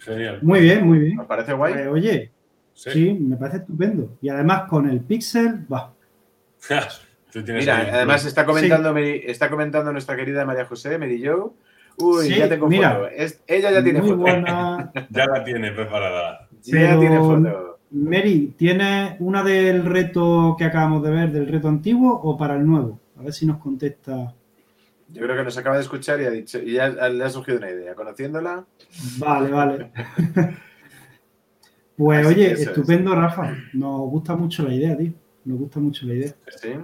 Genial. Muy bien. ¿Nos parece guay? Oye, sí, me parece estupendo. Y además con el Pixel, va. Mira, además está comentando nuestra querida María José, Mary Jo, Uy, sí, ya tengo foto. Ella ya tiene foto. Buena. Ya la tiene preparada. Pero, ya tiene foto. Mary, ¿tienes una del reto que acabamos de ver, del reto antiguo o para el nuevo? A ver si nos contesta. Yo creo que nos acaba de escuchar y ha dicho, y ya le ha surgido una idea. Conociéndola. Vale, vale. Pues así, oye, estupendo, es. Rafa. Nos gusta mucho la idea, tío. Nos gusta mucho la idea. Sí.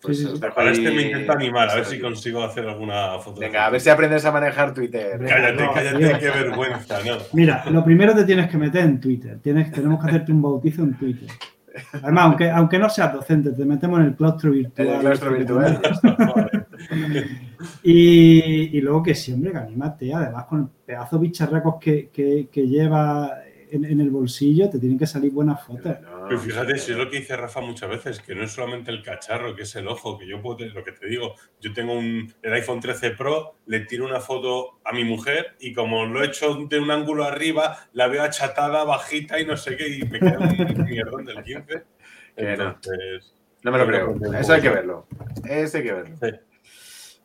Pues sí, sí, sí. Para este me intenta animar, a ver si consigo hacer alguna foto. Venga, a ver si aprendes a manejar Twitter. Cállate, no, cállate, tío. Qué vergüenza, ¿no? Mira, lo primero te tienes que meter en Twitter. Tenemos que hacerte un bautizo en Twitter. Además, aunque no seas docente, te metemos en el claustro virtual. En el claustro virtual. Y luego que sí, hombre, que anímate. Además, con el pedazo de bicharracos que lleva en el bolsillo, te tienen que salir buenas fotos. Pero fíjate, si es lo que dice Rafa muchas veces, que no es solamente el cacharro, que es el ojo, que yo puedo tener, lo que te digo, yo tengo el iPhone 13 Pro, le tiro una foto a mi mujer y como lo he hecho de un ángulo arriba, la veo achatada, bajita y no sé qué, y me queda un mierdón del 15. Entonces, no me lo creo. Eso hay que verlo. Sí.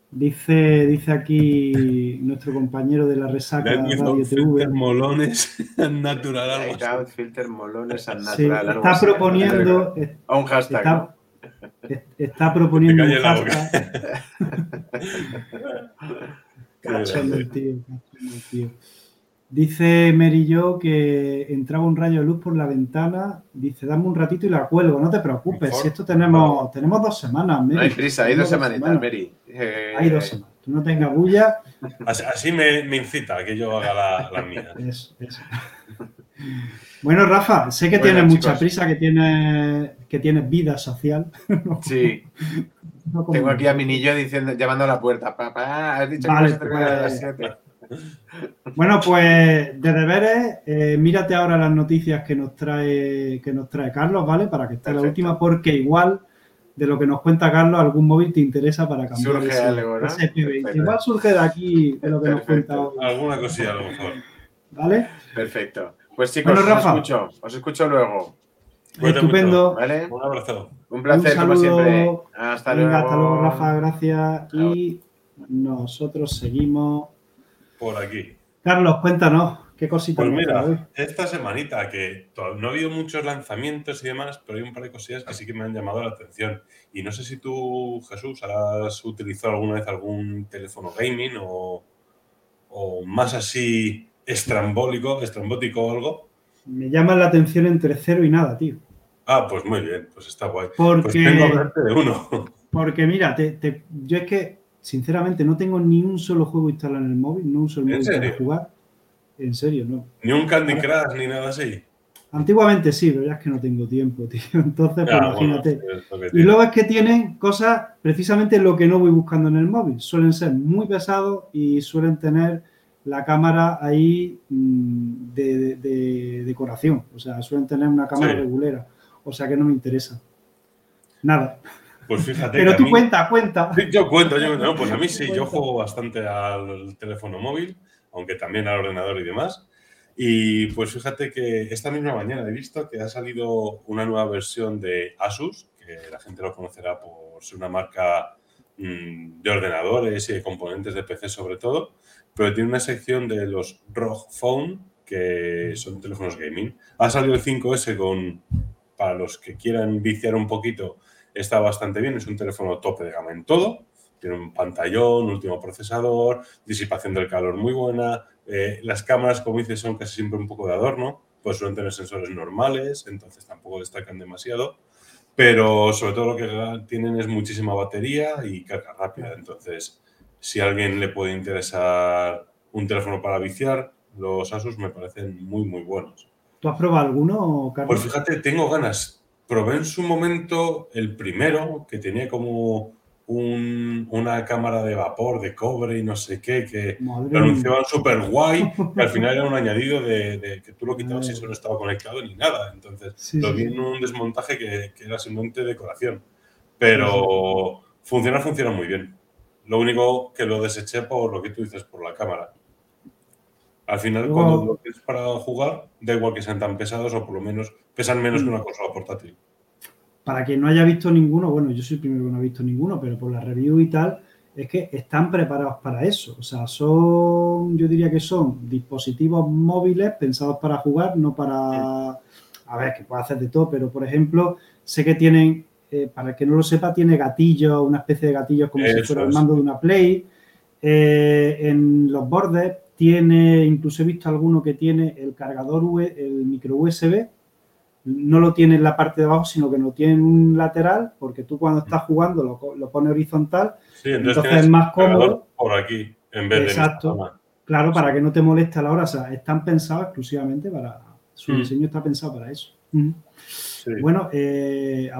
Dice aquí nuestro compañero de la resaca Radio TV. Molones natural. Algo filter molones al natural. Sí, está proponiendo a un hashtag. Está proponiendo un hashtag. Cachando el tío. Dice Merillo que entraba un rayo de luz por la ventana. Dice, dame un ratito y la cuelgo, no te preocupes. Si esto tenemos 2 semanas, Meri. No hay prisa, hay 2 semanitas, Meri. Hay 2 semanas. Tú no tengas bulla. Así me incita a que yo haga la mía. Eso. Bueno, Rafa, sé que tienes mucha prisa, que tienes vida social. Sí. No, tengo aquí a mi niño diciendo, llamando a la puerta. Papá, has dicho que no a las 7. Bueno, pues de deberes, mírate ahora las noticias que nos trae Carlos, ¿vale? Para que esté la última, porque igual de lo que nos cuenta Carlos, algún móvil te interesa para cambiar. Surge algo, ¿no? Ese P20. Igual surge de aquí de lo que nos cuenta hoy. Alguna cosilla a lo mejor. ¿Vale? Perfecto. Pues chicos, bueno, Rafa, os escucho luego. Estupendo. ¿Vale? Un abrazo. Un placer, como siempre. Hasta luego. Venga, hasta luego, Rafa, gracias. Y nosotros seguimos por aquí. Carlos, cuéntanos, ¿qué cositas? Pues mira, esta semanita que no ha habido muchos lanzamientos y demás, pero hay un par de cosillas que sí que me han llamado la atención. Y no sé si tú, Jesús, has utilizado alguna vez algún teléfono gaming o más así estrambótico o algo. Me llama la atención entre 0 y nada, tío. Ah, pues muy bien, pues está guay. Pues tengo que hablarte de uno. Porque mira, yo es que sinceramente, no tengo ni un solo juego instalado en el móvil, no uso el móvil para jugar. En serio, no. Ni un Candy Crush ni nada así. Antiguamente sí, pero ya es que no tengo tiempo, tío. Entonces, claro, pues imagínate. Bueno, y luego es que tienen cosas, precisamente lo que no voy buscando en el móvil. Suelen ser muy pesados y suelen tener la cámara ahí de decoración. O sea, suelen tener una cámara regulera. O sea que no me interesa. Nada. Pues fíjate. Pero tú mí, cuenta. Yo cuento. No, pues a mí sí, yo juego bastante al teléfono móvil, aunque también al ordenador y demás. Y pues fíjate que esta misma mañana he visto que ha salido una nueva versión de Asus, que la gente lo conocerá por ser una marca de ordenadores y de componentes de PC sobre todo, pero tiene una sección de los ROG Phone, que son teléfonos gaming. Ha salido el 5S para los que quieran viciar un poquito. Está bastante bien, es un teléfono tope de gama en todo. Tiene un pantallón, último procesador, disipación del calor muy buena. Las cámaras, como dices, son casi siempre un poco de adorno. Pues suelen tener sensores normales, entonces tampoco destacan demasiado. Pero sobre todo lo que tienen es muchísima batería y carga rápida. Entonces, si a alguien le puede interesar un teléfono para viciar, los Asus me parecen muy, muy buenos. ¿Tú has probado alguno, Carlos? Pues fíjate, tengo ganas. Probé en su momento el primero, que tenía como una cámara de vapor, de cobre y no sé qué, que lo anunciaban súper guay, que al final era un añadido de que tú lo quitabas y eso no estaba conectado ni nada. Entonces, vi en un desmontaje que era simplemente decoración. Pero funciona muy bien. Lo único que lo deseché por lo que tú dices, por la cámara. Al final, cuando lo tienes para jugar, da igual que sean tan pesados o por lo menos pesan menos que una consola portátil. Para quien no haya visto ninguno, bueno, yo soy el primero que no ha visto ninguno, pero por la review y tal, es que están preparados para eso. O sea, son, yo diría que son dispositivos móviles pensados para jugar, no para... A ver, que puede hacer de todo, pero, por ejemplo, sé que tienen, para el que no lo sepa, tiene gatillos, una especie de gatillos como eso si fuera el mando de una Play. En los bordes tiene, incluso he visto alguno que tiene el cargador, el micro USB. No lo tiene en la parte de abajo, sino que lo tiene en un lateral, porque tú cuando estás jugando lo pones horizontal. Sí, entonces es más cómodo. Por aquí, en vez de... Exacto. Claro, para que no te moleste a la hora. O sea, están pensados exclusivamente para... Su diseño está pensado para eso. Sí. Bueno, vamos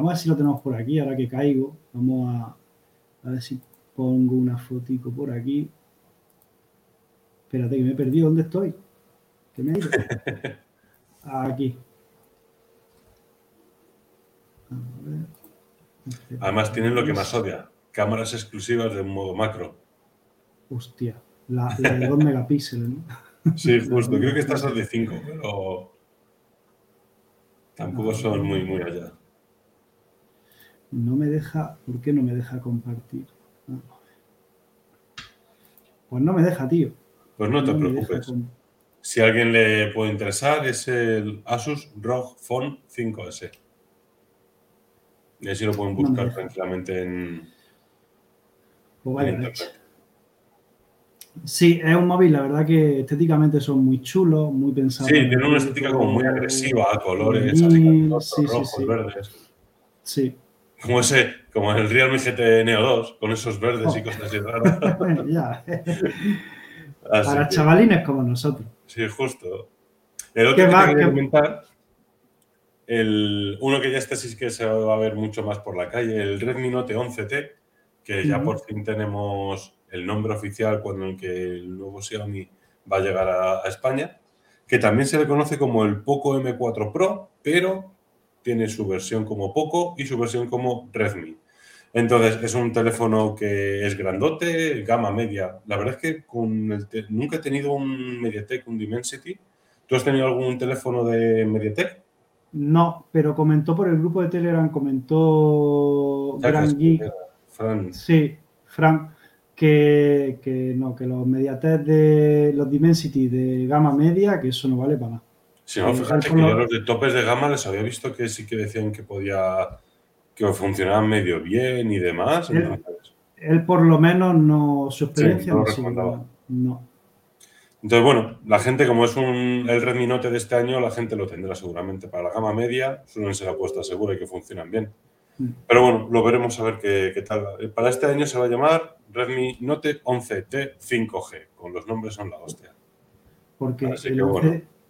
a ver si lo tenemos por aquí, ahora que caigo. Vamos a ver si pongo una fotico por aquí. Espérate, que me he perdido. ¿Dónde estoy? ¿Qué me ha ido? Aquí. A ver. Además tienen lo que más odia. Cámaras exclusivas de un modo macro. Hostia, la de 2 megapíxeles, ¿no? Sí, justo. Creo que estas son de 5, pero tampoco son muy, muy allá. No me deja... ¿Por qué no me deja compartir? Pues no me deja, tío. Pues no te preocupes. Si a alguien le puede interesar, es el Asus ROG Phone 5S. Y así lo pueden buscar tranquilamente en... Pues vaya, en internet. Sí, es un móvil, la verdad que estéticamente son muy chulos, muy pensados. Sí, tienen una estética como muy agresiva, a colores, rojos, verdes. Sí. Como el Realme GT Neo 2, con esos verdes y cosas así raras. Ya. Para chavalines como nosotros. Sí, justo. El otro que quería comentar, uno que ya está, sí que se va a ver mucho más por la calle, el Redmi Note 11T, que ya por fin tenemos el nombre oficial cuando el nuevo Xiaomi va a llegar a España, que también se le conoce como el Poco M4 Pro, pero tiene su versión como Poco y su versión como Redmi. Entonces, es un teléfono que es grandote, gama media. La verdad es que nunca he tenido un MediaTek, un Dimensity. ¿Tú has tenido algún teléfono de MediaTek? No, pero comentó por el grupo de Telegram, comentó Fran. Sí, Fran, que los MediaTek de los Dimensity de gama media, que eso no vale para nada. Sí, no, fíjate que los de topes de gama les había visto que sí que decían que que funcionaba medio bien y demás. Él por lo menos no, su experiencia sí, no. Entonces, bueno, la gente, como es el Redmi Note de este año, la gente lo tendrá seguramente para la gama media. Suelen ser apuestas seguras y que funcionan bien. Pero bueno, lo veremos a ver qué tal. Para este año se va a llamar Redmi Note 11T 5G. Con los nombres son la hostia. Porque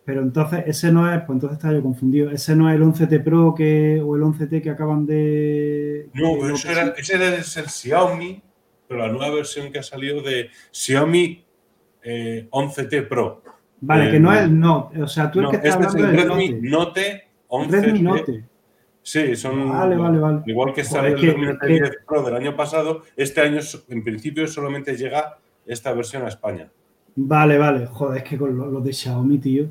pero entonces ese no es... Pues entonces estaba yo confundido. Ese no es el 11T Pro o el 11T que acaban de... No, pero ese debe ser Xiaomi, pero la nueva versión que ha salido de Xiaomi 11T Pro. Vale, que no es el Note. O sea, tú el que estás hablando es el Redmi Note 11T. Redmi Note. Sí, son... Vale. Igual que sale el Redmi Note 10 Pro del año pasado, este año en principio solamente llega esta versión a España. Vale. Joder, es que con los de Xiaomi, tío,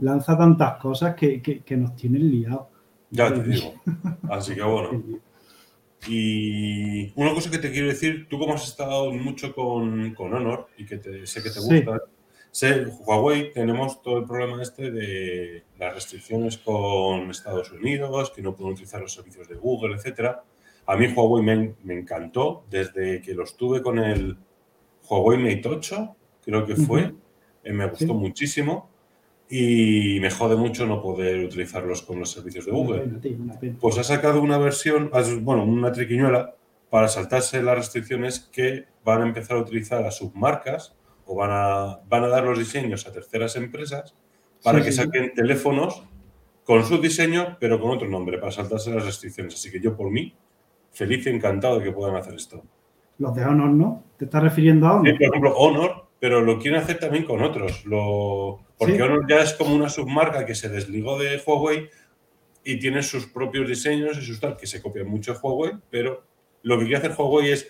lanza tantas cosas que nos tienen liados. Ya te digo. Así que bueno. Y una cosa que te quiero decir, tú como has estado mucho con Honor y que sé que te gusta, Huawei, tenemos todo el problema de las restricciones con Estados Unidos, que no pueden utilizar los servicios de Google, etcétera. A mí Huawei me encantó desde que los tuve con el Huawei Mate 8, creo que fue, me gustó muchísimo. Y me jode mucho no poder utilizarlos con los servicios de Google. Una pena. Pues ha sacado una versión, una triquiñuela para saltarse las restricciones que van a empezar a utilizar a submarcas o van a dar los diseños a terceras empresas para que saquen teléfonos con su diseño pero con otro nombre para saltarse las restricciones. Así que yo por mí, feliz y encantado de que puedan hacer esto. Los de Honor, ¿no? ¿Te estás refiriendo a Honor? Sí, por ejemplo, Honor, pero lo quieren hacer también con otros. Porque Honor ya es como una submarca que se desligó de Huawei y tiene sus propios diseños y sus tal, que se copian mucho de Huawei, pero lo que quiere hacer Huawei es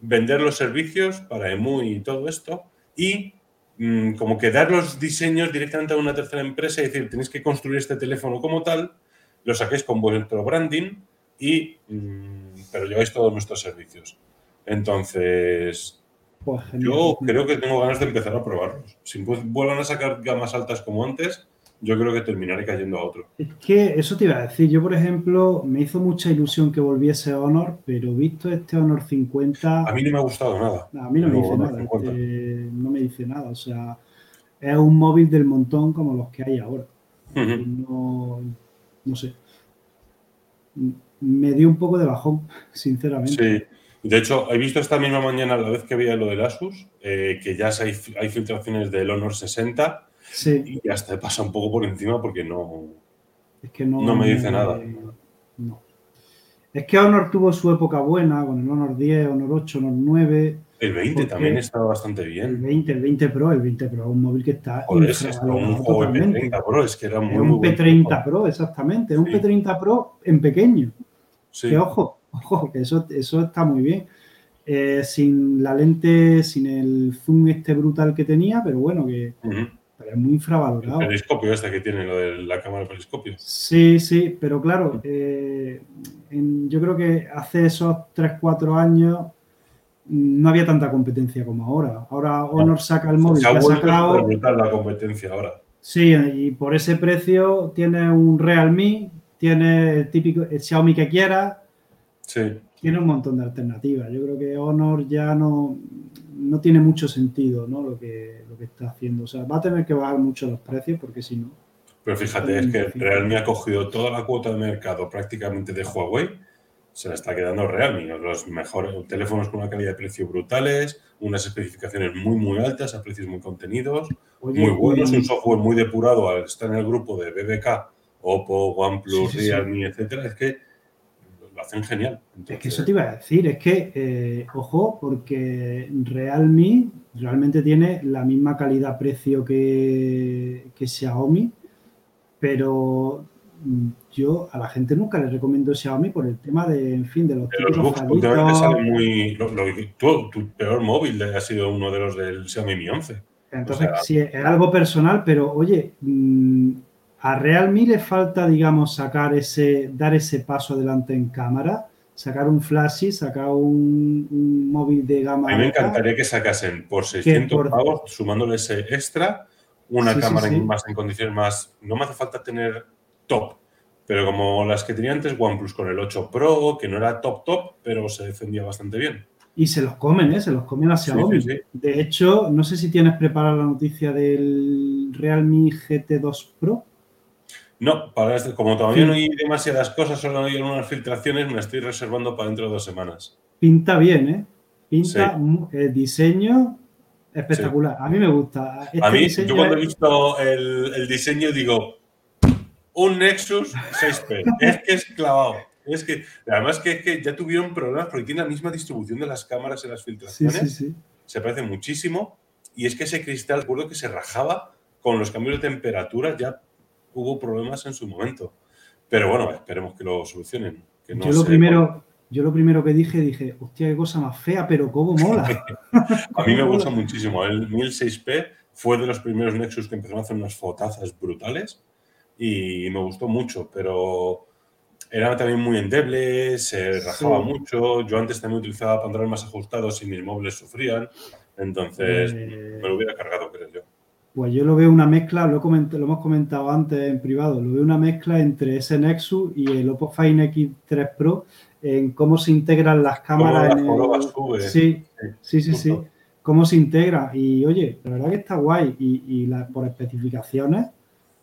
vender los servicios para EMU y todo esto y como que dar los diseños directamente a una tercera empresa y decir, tenéis que construir este teléfono como tal, lo saquéis con vuestro branding pero lleváis todos nuestros servicios. Entonces, pues, yo creo que tengo ganas de empezar a probarlos. Si vuelvan a sacar gamas altas como antes, yo creo que terminaré cayendo a otro. Es que eso te iba a decir. Yo, por ejemplo, me hizo mucha ilusión que volviese Honor, pero visto este Honor 50... A mí no me ha gustado nada. A mí no me dice nada. No me dice nada. O sea, es un móvil del montón como los que hay ahora. Uh-huh. No sé. Me dio un poco de bajón, sinceramente. Sí. De hecho, he visto esta misma mañana, a la vez que veía lo del Asus, que ya hay filtraciones del Honor 60... Sí. Y hasta pasa un poco por encima porque no, es que no me dice nada. No. Es que Honor tuvo su época buena con el Honor 10, Honor 8, Honor 9. El 20 también estaba bastante bien. El 20 Pro, un móvil que está... Joder, es un juego de P30 Pro, es que era muy, muy bueno. Un P30 Pro, exactamente. Un P30 Pro en pequeño. Sí. Que ojo, que eso está muy bien. Sin la lente, sin el zoom este brutal que tenía, pero bueno, que... Uh-huh. Pero es muy infravalorado. El periscopio este que tiene, lo de la cámara de periscopio. Sí, pero claro, yo creo que hace esos 3-4 años no había tanta competencia como ahora. Ahora Honor saca el móvil. Se ha vuelto a la competencia ahora. Sí, y por ese precio tiene un Realme, tiene el típico el Xiaomi que quieras. Sí. Tiene un montón de alternativas. Yo creo que Honor ya no tiene mucho sentido, ¿no? Lo que está haciendo. O sea, va a tener que bajar mucho los precios porque si no... Pero fíjate, es que Realme ha cogido toda la cuota de mercado prácticamente de Huawei. Se la está quedando Realme. Los mejores teléfonos con una calidad de precio brutales, unas especificaciones muy, muy altas, a precios muy contenidos, muy buenos, un software muy depurado. Está en el grupo de BBK, Oppo, OnePlus, Realme, etcétera. Es que lo hacen genial. Entonces, es que eso te iba a decir, es que, ojo, porque Realme realmente tiene la misma calidad-precio que Xiaomi, pero yo a la gente nunca le recomiendo Xiaomi por el tema de, en fin, de los típicos fallitos. Tu peor móvil ha sido uno de los del Xiaomi Mi 11. Entonces, sí, es algo personal, pero oye... A Realme le falta, digamos, dar ese paso adelante en cámara, sacar un flashy, sacar un móvil de gama. A mí me encantaría que sacasen por 600 pavos, sumándole ese extra, una cámara más en condiciones más... No me hace falta tener top, pero como las que tenía antes OnePlus con el 8 Pro, que no era top, pero se defendía bastante bien. Y se los comen, ¿eh? Se los comen hacia Xiaomi. Sí. De hecho, no sé si tienes preparada la noticia del Realme GT2 Pro. No, como todavía no hay demasiadas cosas, solo hay unas filtraciones, me estoy reservando para dentro de 2 semanas. Pinta bien, ¿eh? Pinta el diseño espectacular. Sí. A mí me gusta. A mí, yo cuando he visto el diseño digo, un Nexus 6P. Es que es clavado. Además que ya tuvieron problemas porque tiene la misma distribución de las cámaras en las filtraciones. Sí. Se parece muchísimo. Y es que ese cristal, recuerdo que se rajaba con los cambios de temperatura ya... Hubo problemas en su momento. Pero bueno, esperemos que lo solucionen. Que no yo lo primero que dije, hostia, qué cosa más fea, pero cómo mola. A mí me gusta muchísimo. El 1006P fue de los primeros Nexus que empezaron a hacer unas fotazas brutales y me gustó mucho, pero era también muy endeble, se rajaba mucho. Yo antes también utilizaba pantalones más ajustados y mis móviles sufrían. Entonces me lo hubiera cargado, creo yo. Pues yo lo veo una mezcla, lo hemos comentado antes en privado, lo veo una mezcla entre ese Nexus y el Oppo Find X3 Pro en cómo se integran las cámaras. Sí. Cómo se integra. Y oye, la verdad que está guay. Y por especificaciones,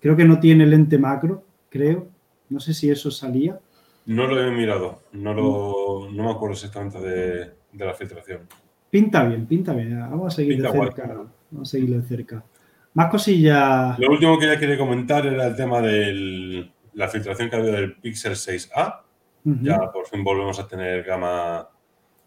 creo que no tiene lente macro, creo. No sé si eso salía. No lo he mirado, no me acuerdo exactamente de la filtración. Pinta bien. Vamos a seguir de cerca. Guay. Vamos a seguirlo de cerca. Más cosillas. Lo último que ya quería comentar era el tema de la filtración que ha habido del Pixel 6a. Uh-huh. Ya por fin volvemos a tener gama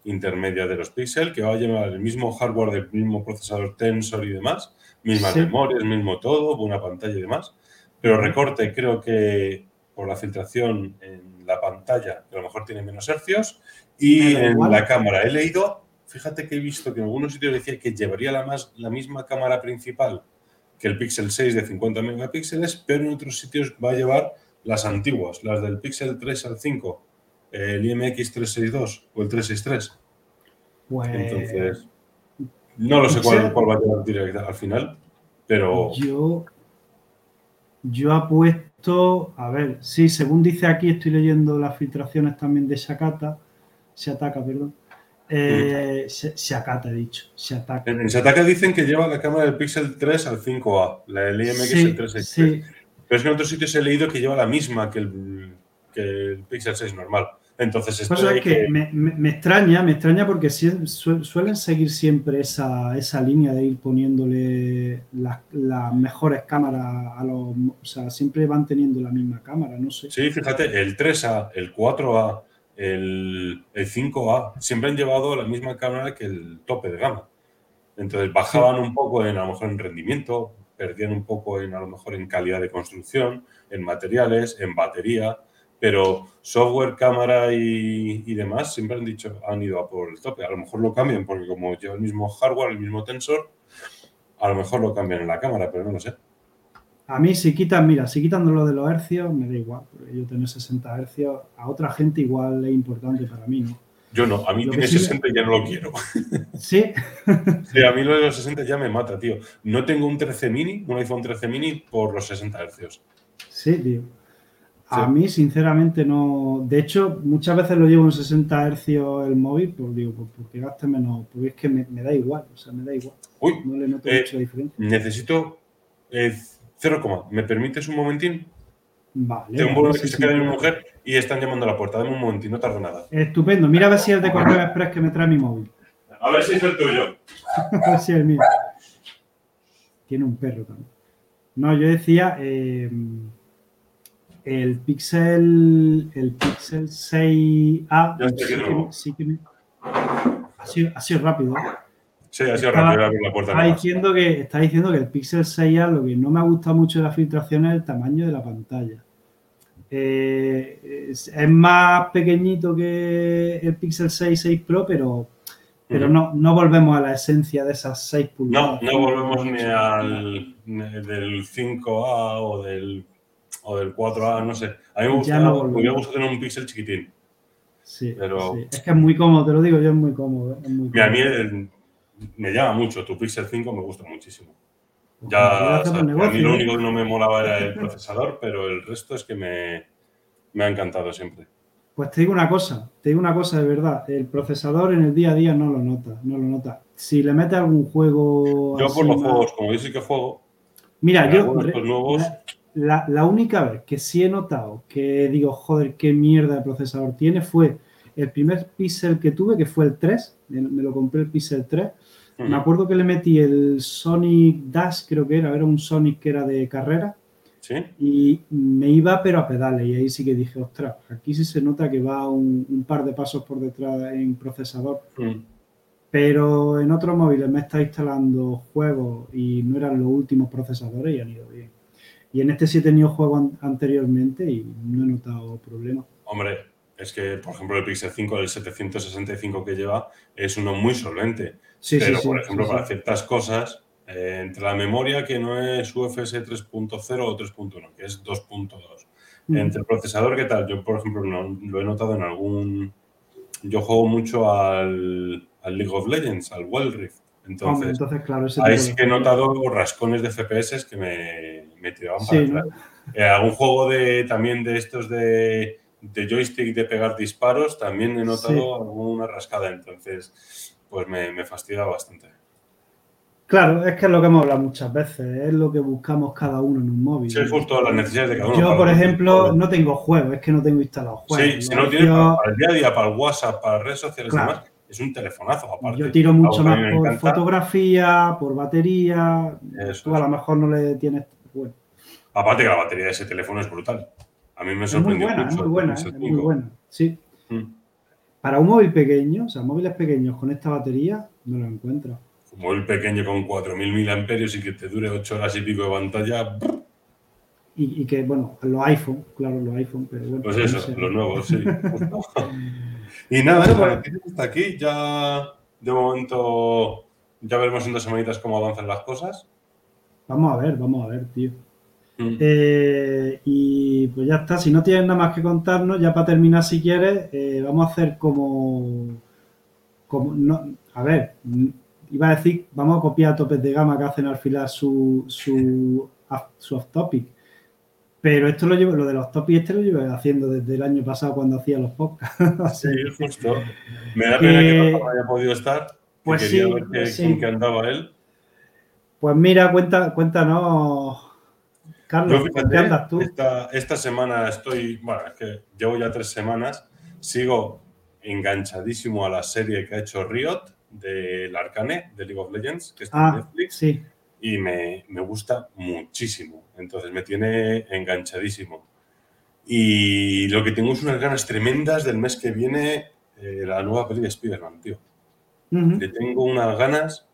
intermedia de los Pixel, que va a llevar el mismo hardware del mismo procesador Tensor y demás, mismas memorias, mismo todo, buena pantalla y demás. Pero recorte, creo que por la filtración en la pantalla, que a lo mejor tiene menos hercios, y en la cámara he leído, fíjate que he visto que en algunos sitios decía que llevaría la misma cámara principal que el Pixel 6 de 50 megapíxeles, pero en otros sitios va a llevar las antiguas, las del Pixel 3 al 5, el IMX362 o el 363. Pues, entonces, no lo sé cuál va a llegar directa al final, pero... Yo apuesto... A ver, sí, según dice aquí, estoy leyendo las filtraciones también de Seataka. Seataka, he dicho. Seataka. En Seataka dicen que lleva la cámara del Pixel 3 al 5A, la del IMX sí, el 3X3. Sí. Pero es que en otros sitios he leído que lleva la misma que el Pixel 6 normal. Entonces, esto pues es que me extraña porque suelen seguir siempre esa línea de ir poniéndole las mejores cámaras a los... O sea, siempre van teniendo la misma cámara, no sé. Sí, fíjate, el 3A, el 4A, el 5A, siempre han llevado la misma cámara que el tope de gama. Entonces, bajaban un poco en, a lo mejor, en rendimiento, perdían un poco en, a lo mejor, en calidad de construcción, en materiales, en batería... Pero software, cámara y demás siempre han ido a por el tope. A lo mejor lo cambian porque como lleva el mismo hardware, el mismo tensor, a lo mejor lo cambian en la cámara, pero no lo sé. A mí si quitan lo de los hercios, me da igual. Porque yo tengo 60 hercios, a otra gente igual es importante, para mí no. Yo no, a mí tiene 60 y ya no lo quiero. ¿Sí? Sí, a mí lo de los 60 ya me mata, tío. No tengo un iPhone 13 mini por los 60 hercios. Sí, tío. Sí. A mí, sinceramente, no... De hecho, muchas veces lo llevo en 60 Hz el móvil, pues digo, porque gaste menos... Porque es que me da igual, o sea, me da igual. Uy, no le noto mucho la diferencia. Necesito 0, ¿me permites un momentín? Vale. Tengo un volumen que se queda de mi mujer y están llamando a la puerta. Dame un momentín, no tardo nada. Estupendo. Mira a ver si es el de Correo Express que me trae mi móvil. A ver si es el tuyo. A ver si es el mío. Tiene un perro también. No, yo decía... El Pixel 6A sí que ha sido rápido. Sí, ha sido rápido por la puerta. Está diciendo que el Pixel 6A, lo que no me ha gustado mucho de la filtración es el tamaño de la pantalla. Es más pequeñito que el Pixel 6 Pro, pero no volvemos a la esencia de esas 6 pulgadas. No volvemos ni del 5A o del 4A, no sé. A mí me gustaría tener un Pixel chiquitín. Sí, pero... sí, es que es muy cómodo, te lo digo yo, es muy cómodo. Mira, a mí me llama mucho, tu Pixel 5 me gusta muchísimo. Pues ya, o sea, a mí lo único que no me molaba era el procesador, pero el resto es que me ha encantado siempre. Pues te digo una cosa de verdad, el procesador en el día a día no lo notas. Si le metes algún juego... Yo por los juegos, como yo sí que juego... Mira, yo... Estos nuevos... La única vez que sí he notado que digo, joder, qué mierda de procesador tiene, fue el primer Pixel que tuve, que fue el 3. Me lo compré el Pixel 3. Uh-huh. Me acuerdo que le metí el Sonic Dash, creo que era un Sonic que era de carrera. ¿Sí? Y me iba pero a pedales. Y ahí sí que dije, ostras, aquí sí se nota que va un par de pasos por detrás en procesador. Uh-huh. Pero en otros móviles me está instalando juegos y no eran los últimos procesadores y han ido bien. Y en este sí he tenido juego anteriormente y no he notado problema. Hombre, es que, por ejemplo, el Pixel 5, el 765 que lleva, es uno muy solvente. Sí, pero, sí, por ejemplo, sí, para ciertas cosas, entre la memoria que no es UFS 3.0 o 3.1, que es 2.2. Mm. Entre el procesador, ¿qué tal? Yo, por ejemplo, no, lo he notado en algún... Yo juego mucho al League of Legends, al Wild Rift. Entonces claro, ahí sí que he notado rascones de FPS que me tiraban para atrás. Algún juego también de estos de joystick de pegar disparos, también he notado alguna rascada. Entonces, pues me fastidia bastante. Claro, es que es lo que hemos hablado muchas veces, es lo que buscamos cada uno en un móvil. Sí, justo las necesidades de cada uno. Yo, por ejemplo, no tengo juegos, es que no tengo instalado juegos. Sí, si no tienes para el día a día, para el WhatsApp, para redes sociales y demás... Es un telefonazo, aparte. Yo tiro mucho más por fotografía, por batería. Tú a lo mejor no le tienes... Bueno. Aparte que la batería de ese teléfono es brutal. A mí me sorprendió mucho. Es muy buena, sí. Mm. Para un móvil pequeño, o sea, móviles pequeños con esta batería, no lo encuentro. Un móvil pequeño con 4.000 miliamperios y que te dure 8 horas y pico de pantalla... Y que, bueno, los iPhone, pero bueno. Pues eso, no sé. Los nuevos, sí. Y nada, la noticia está aquí. Ya, de momento, ya veremos en 2 semanitas cómo avanzan las cosas. Vamos a ver, tío. Mm. Y pues ya está. Si no tienes nada más que contarnos, ya para terminar, si quieres, vamos a hacer como como no, a ver, iba a decir, vamos a copiar a topes de gama que hacen al final su off-topic. Pero esto lo de los topics lo llevo haciendo desde el año pasado cuando hacía los podcasts. Sí, justo. Me da pena que Rafa haya podido estar. Pues que quería ver con qué andaba él. Pues mira, cuéntanos, Carlos, ¿con qué andas tú? Esta semana es que llevo ya 3 semanas, sigo enganchadísimo a la serie que ha hecho Riot, del Arcane, de League of Legends, que está en Netflix. Sí. Y me gusta muchísimo. Entonces, me tiene enganchadísimo. Y lo que tengo es unas ganas tremendas del mes que viene, la nueva peli de Spider-Man, tío. Uh-huh. Le tengo unas ganas.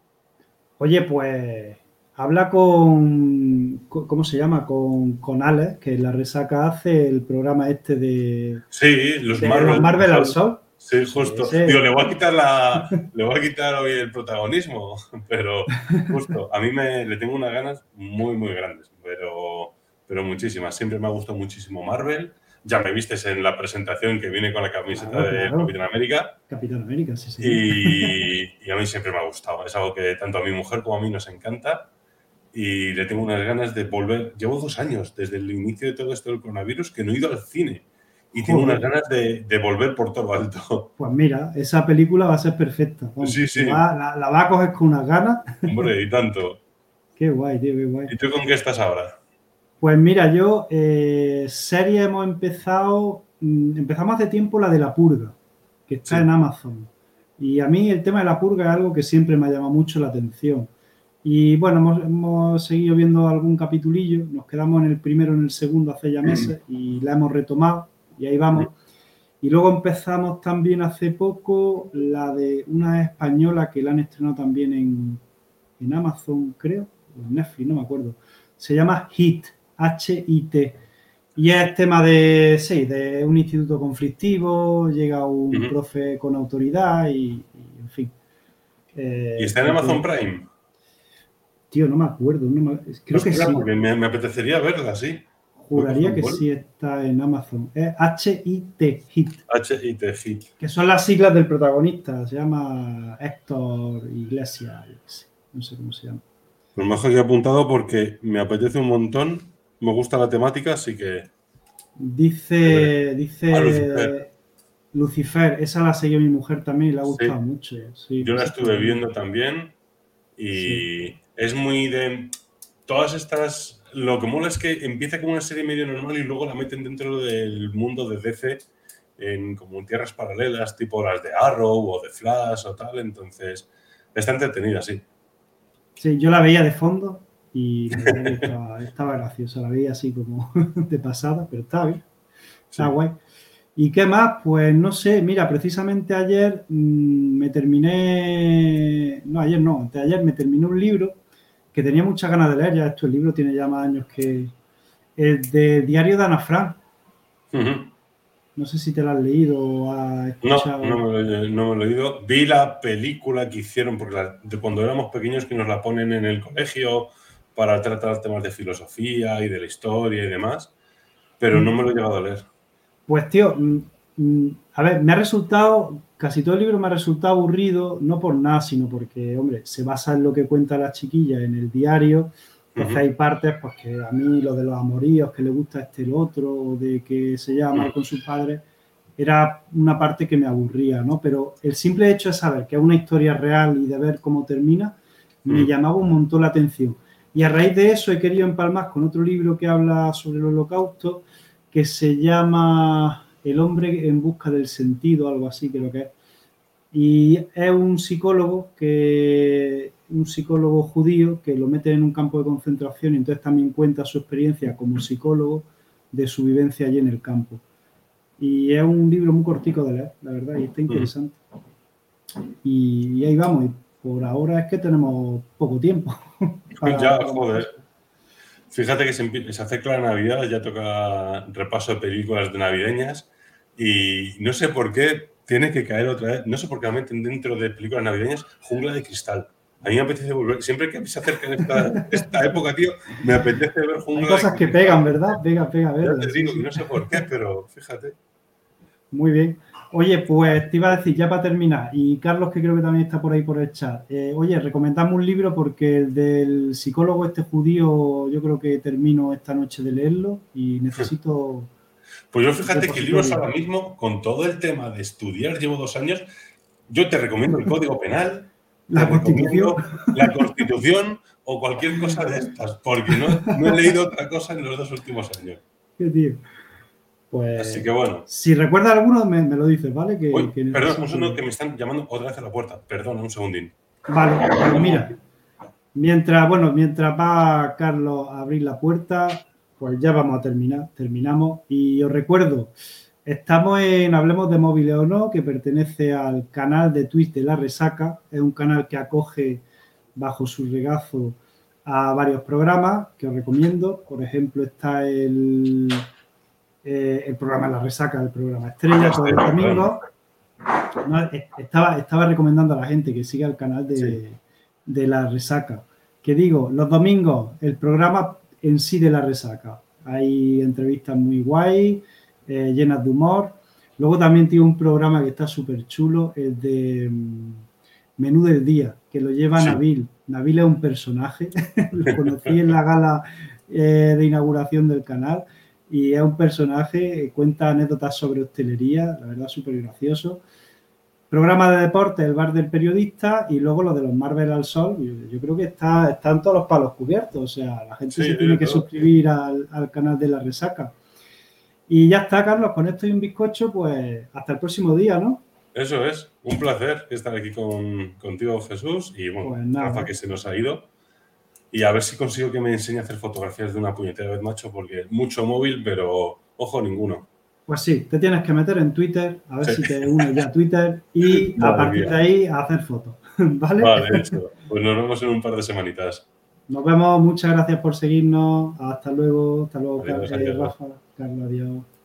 Oye, pues, habla con ¿cómo se llama? Con Alex, que en La Resaca hace el programa este de... Sí, los de Marvel al Sol. Sí, justo. Sí. Digo, le voy a quitar hoy el protagonismo, pero justo, a mí le tengo unas ganas muy, muy grandes, pero muchísimas. Siempre me ha gustado muchísimo Marvel. Ya me vistes en la presentación que viene con la camiseta de Capitán América. Capitán América, sí. Y a mí siempre me ha gustado. Es algo que tanto a mi mujer como a mí nos encanta y le tengo unas ganas de volver. Llevo 2 años desde el inicio de todo esto del coronavirus que no he ido al cine. Y tengo unas ganas de volver por todo alto. Pues mira, esa película va a ser perfecta. Vamos, sí. La va a coger con unas ganas. Hombre, y tanto. Qué guay, tío, qué guay. ¿Y tú con qué estás ahora? Pues mira, yo, serie hemos empezado... Empezamos hace tiempo la de La Purga, que está en Amazon. Y a mí el tema de La Purga es algo que siempre me ha llamado mucho la atención. Y bueno, hemos seguido viendo algún capitulillo. Nos quedamos en el primero, en el segundo hace ya meses y la hemos retomado. Y ahí vamos. Y luego empezamos también hace poco la de una española que la han estrenado también en Amazon, creo, o en Netflix, no me acuerdo. Se llama HIT, H-I-T. Y es tema de un instituto conflictivo, llega un profe con autoridad y en fin. ¿Y está en Amazon Prime? Tío, no me acuerdo. Creo que sí. Porque me apetecería verla, sí. Juraría que sí está en Amazon. Es HIT, HIT. HIT, HIT. Que son las siglas del protagonista. Se llama Héctor Iglesias. No sé cómo se llama. Pues me he apuntado porque me apetece un montón. Me gusta la temática, así que... Dice Lucifer. Esa la seguido mi mujer también y le ha gustado mucho. Sí, yo la estuve viendo también. Y es muy de... Todas estas... Lo que mola es que empieza como una serie medio normal y luego la meten dentro del mundo de DC en como tierras paralelas, tipo las de Arrow o de Flash o tal. Entonces, está entretenida, sí. Sí, yo la veía de fondo y estaba graciosa. La veía así como de pasada, pero estaba bien. Está guay. ¿Y qué más? Pues no sé. Mira, precisamente ayer anteayer me terminé un libro que tenía muchas ganas de leer, el libro tiene ya más años que... El de Diario de Ana Frank. Uh-huh. No sé si te lo has leído o has escuchado. No me lo he leído. Vi la película que hicieron, porque de cuando éramos pequeños que nos la ponen en el colegio para tratar temas de filosofía y de la historia y demás, pero no me lo he llegado a leer. Pues tío, a ver, casi todo el libro me ha resultado aburrido, no por nada, sino porque, hombre, se basa en lo que cuenta la chiquilla en el diario. Entonces hay partes, pues, que a mí lo de los amoríos, que le gusta el otro, o de que se lleva mal con sus padres, era una parte que me aburría, ¿no? Pero el simple hecho de saber que es una historia real y de ver cómo termina, me llamaba un montón la atención. Y a raíz de eso he querido empalmar con otro libro que habla sobre el Holocausto, que se llama... El hombre en busca del sentido, algo así creo que es. Y es un psicólogo judío que lo mete en un campo de concentración y entonces también cuenta su experiencia como psicólogo de su vivencia allí en el campo. Y es un libro muy cortico de leer, la verdad, y está interesante. Y ahí vamos. Y por ahora es que tenemos poco tiempo. Joder. Fíjate que se acerca la Navidad, ya toca repaso de películas navideñas y no sé por qué tiene que caer otra vez, no sé por qué la meten dentro de películas navideñas, Jungla de Cristal. A mí me apetece volver, siempre que se acerca esta época, tío, me apetece ver Jungla de Cristal. Hay cosas que pegan, ¿verdad? Pega, ¿verdad? Te digo, no sé por qué, pero fíjate. Muy bien. Oye, pues te iba a decir, ya para terminar, y Carlos, que creo que también está por ahí por el chat, oye, recomendadme un libro porque el del psicólogo este judío, yo creo que termino esta noche de leerlo y necesito... Pues yo fíjate que libros ahora mismo, con todo el tema de estudiar, llevo 2 años, yo te recomiendo el Código Penal, la Constitución, o cualquier cosa de estas, porque no he leído otra cosa en los 2 últimos años. Qué tío. Pues, así que bueno. Si recuerdas alguno, me lo dices, ¿vale? Que perdón, es uno que me están llamando otra vez a la puerta. Perdón, un segundín. Vale, pues mira. Mientras va Carlos a abrir la puerta, pues ya vamos a terminar. Terminamos. Y os recuerdo, estamos en Hablemos de Móviles o No, que pertenece al canal de Twitch de La Resaca. Es un canal que acoge bajo su regazo a varios programas que os recomiendo. Por ejemplo, está el programa La Resaca, el programa Estrella, todos los domingos. No, estaba recomendando a la gente que siga el canal de La Resaca. Que digo, los domingos, el programa en sí de La Resaca. Hay entrevistas muy guay, llenas de humor. Luego también tiene un programa que está súper chulo, el de Menú del Día, que lo lleva Nabil. Nabil es un personaje, lo conocí en la gala de inauguración del canal. Y es un personaje, cuenta anécdotas sobre hostelería, la verdad, súper gracioso. Programa de deporte, El Bar del Periodista, y luego lo de los Marvel al Sol. Yo creo que están todos los palos cubiertos, o sea, la gente se tiene que suscribir al canal de La Resaca. Y ya está, Carlos, con esto y un bizcocho, pues hasta el próximo día, ¿no? Eso es, un placer estar aquí contigo, Jesús, y bueno, pues nada, Rafa, que se nos ha ido. Y a ver si consigo que me enseñe a hacer fotografías de una puñetera vez, macho, porque mucho móvil, pero ojo, ninguno. Pues sí, te tienes que meter en Twitter, a ver si te unes ya a Twitter y a partir de ahí a hacer fotos, ¿vale? Vale, hecho. Pues nos vemos en un par de semanitas. Nos vemos, muchas gracias por seguirnos. Hasta luego, adiós, Rafa, Carlos, adiós.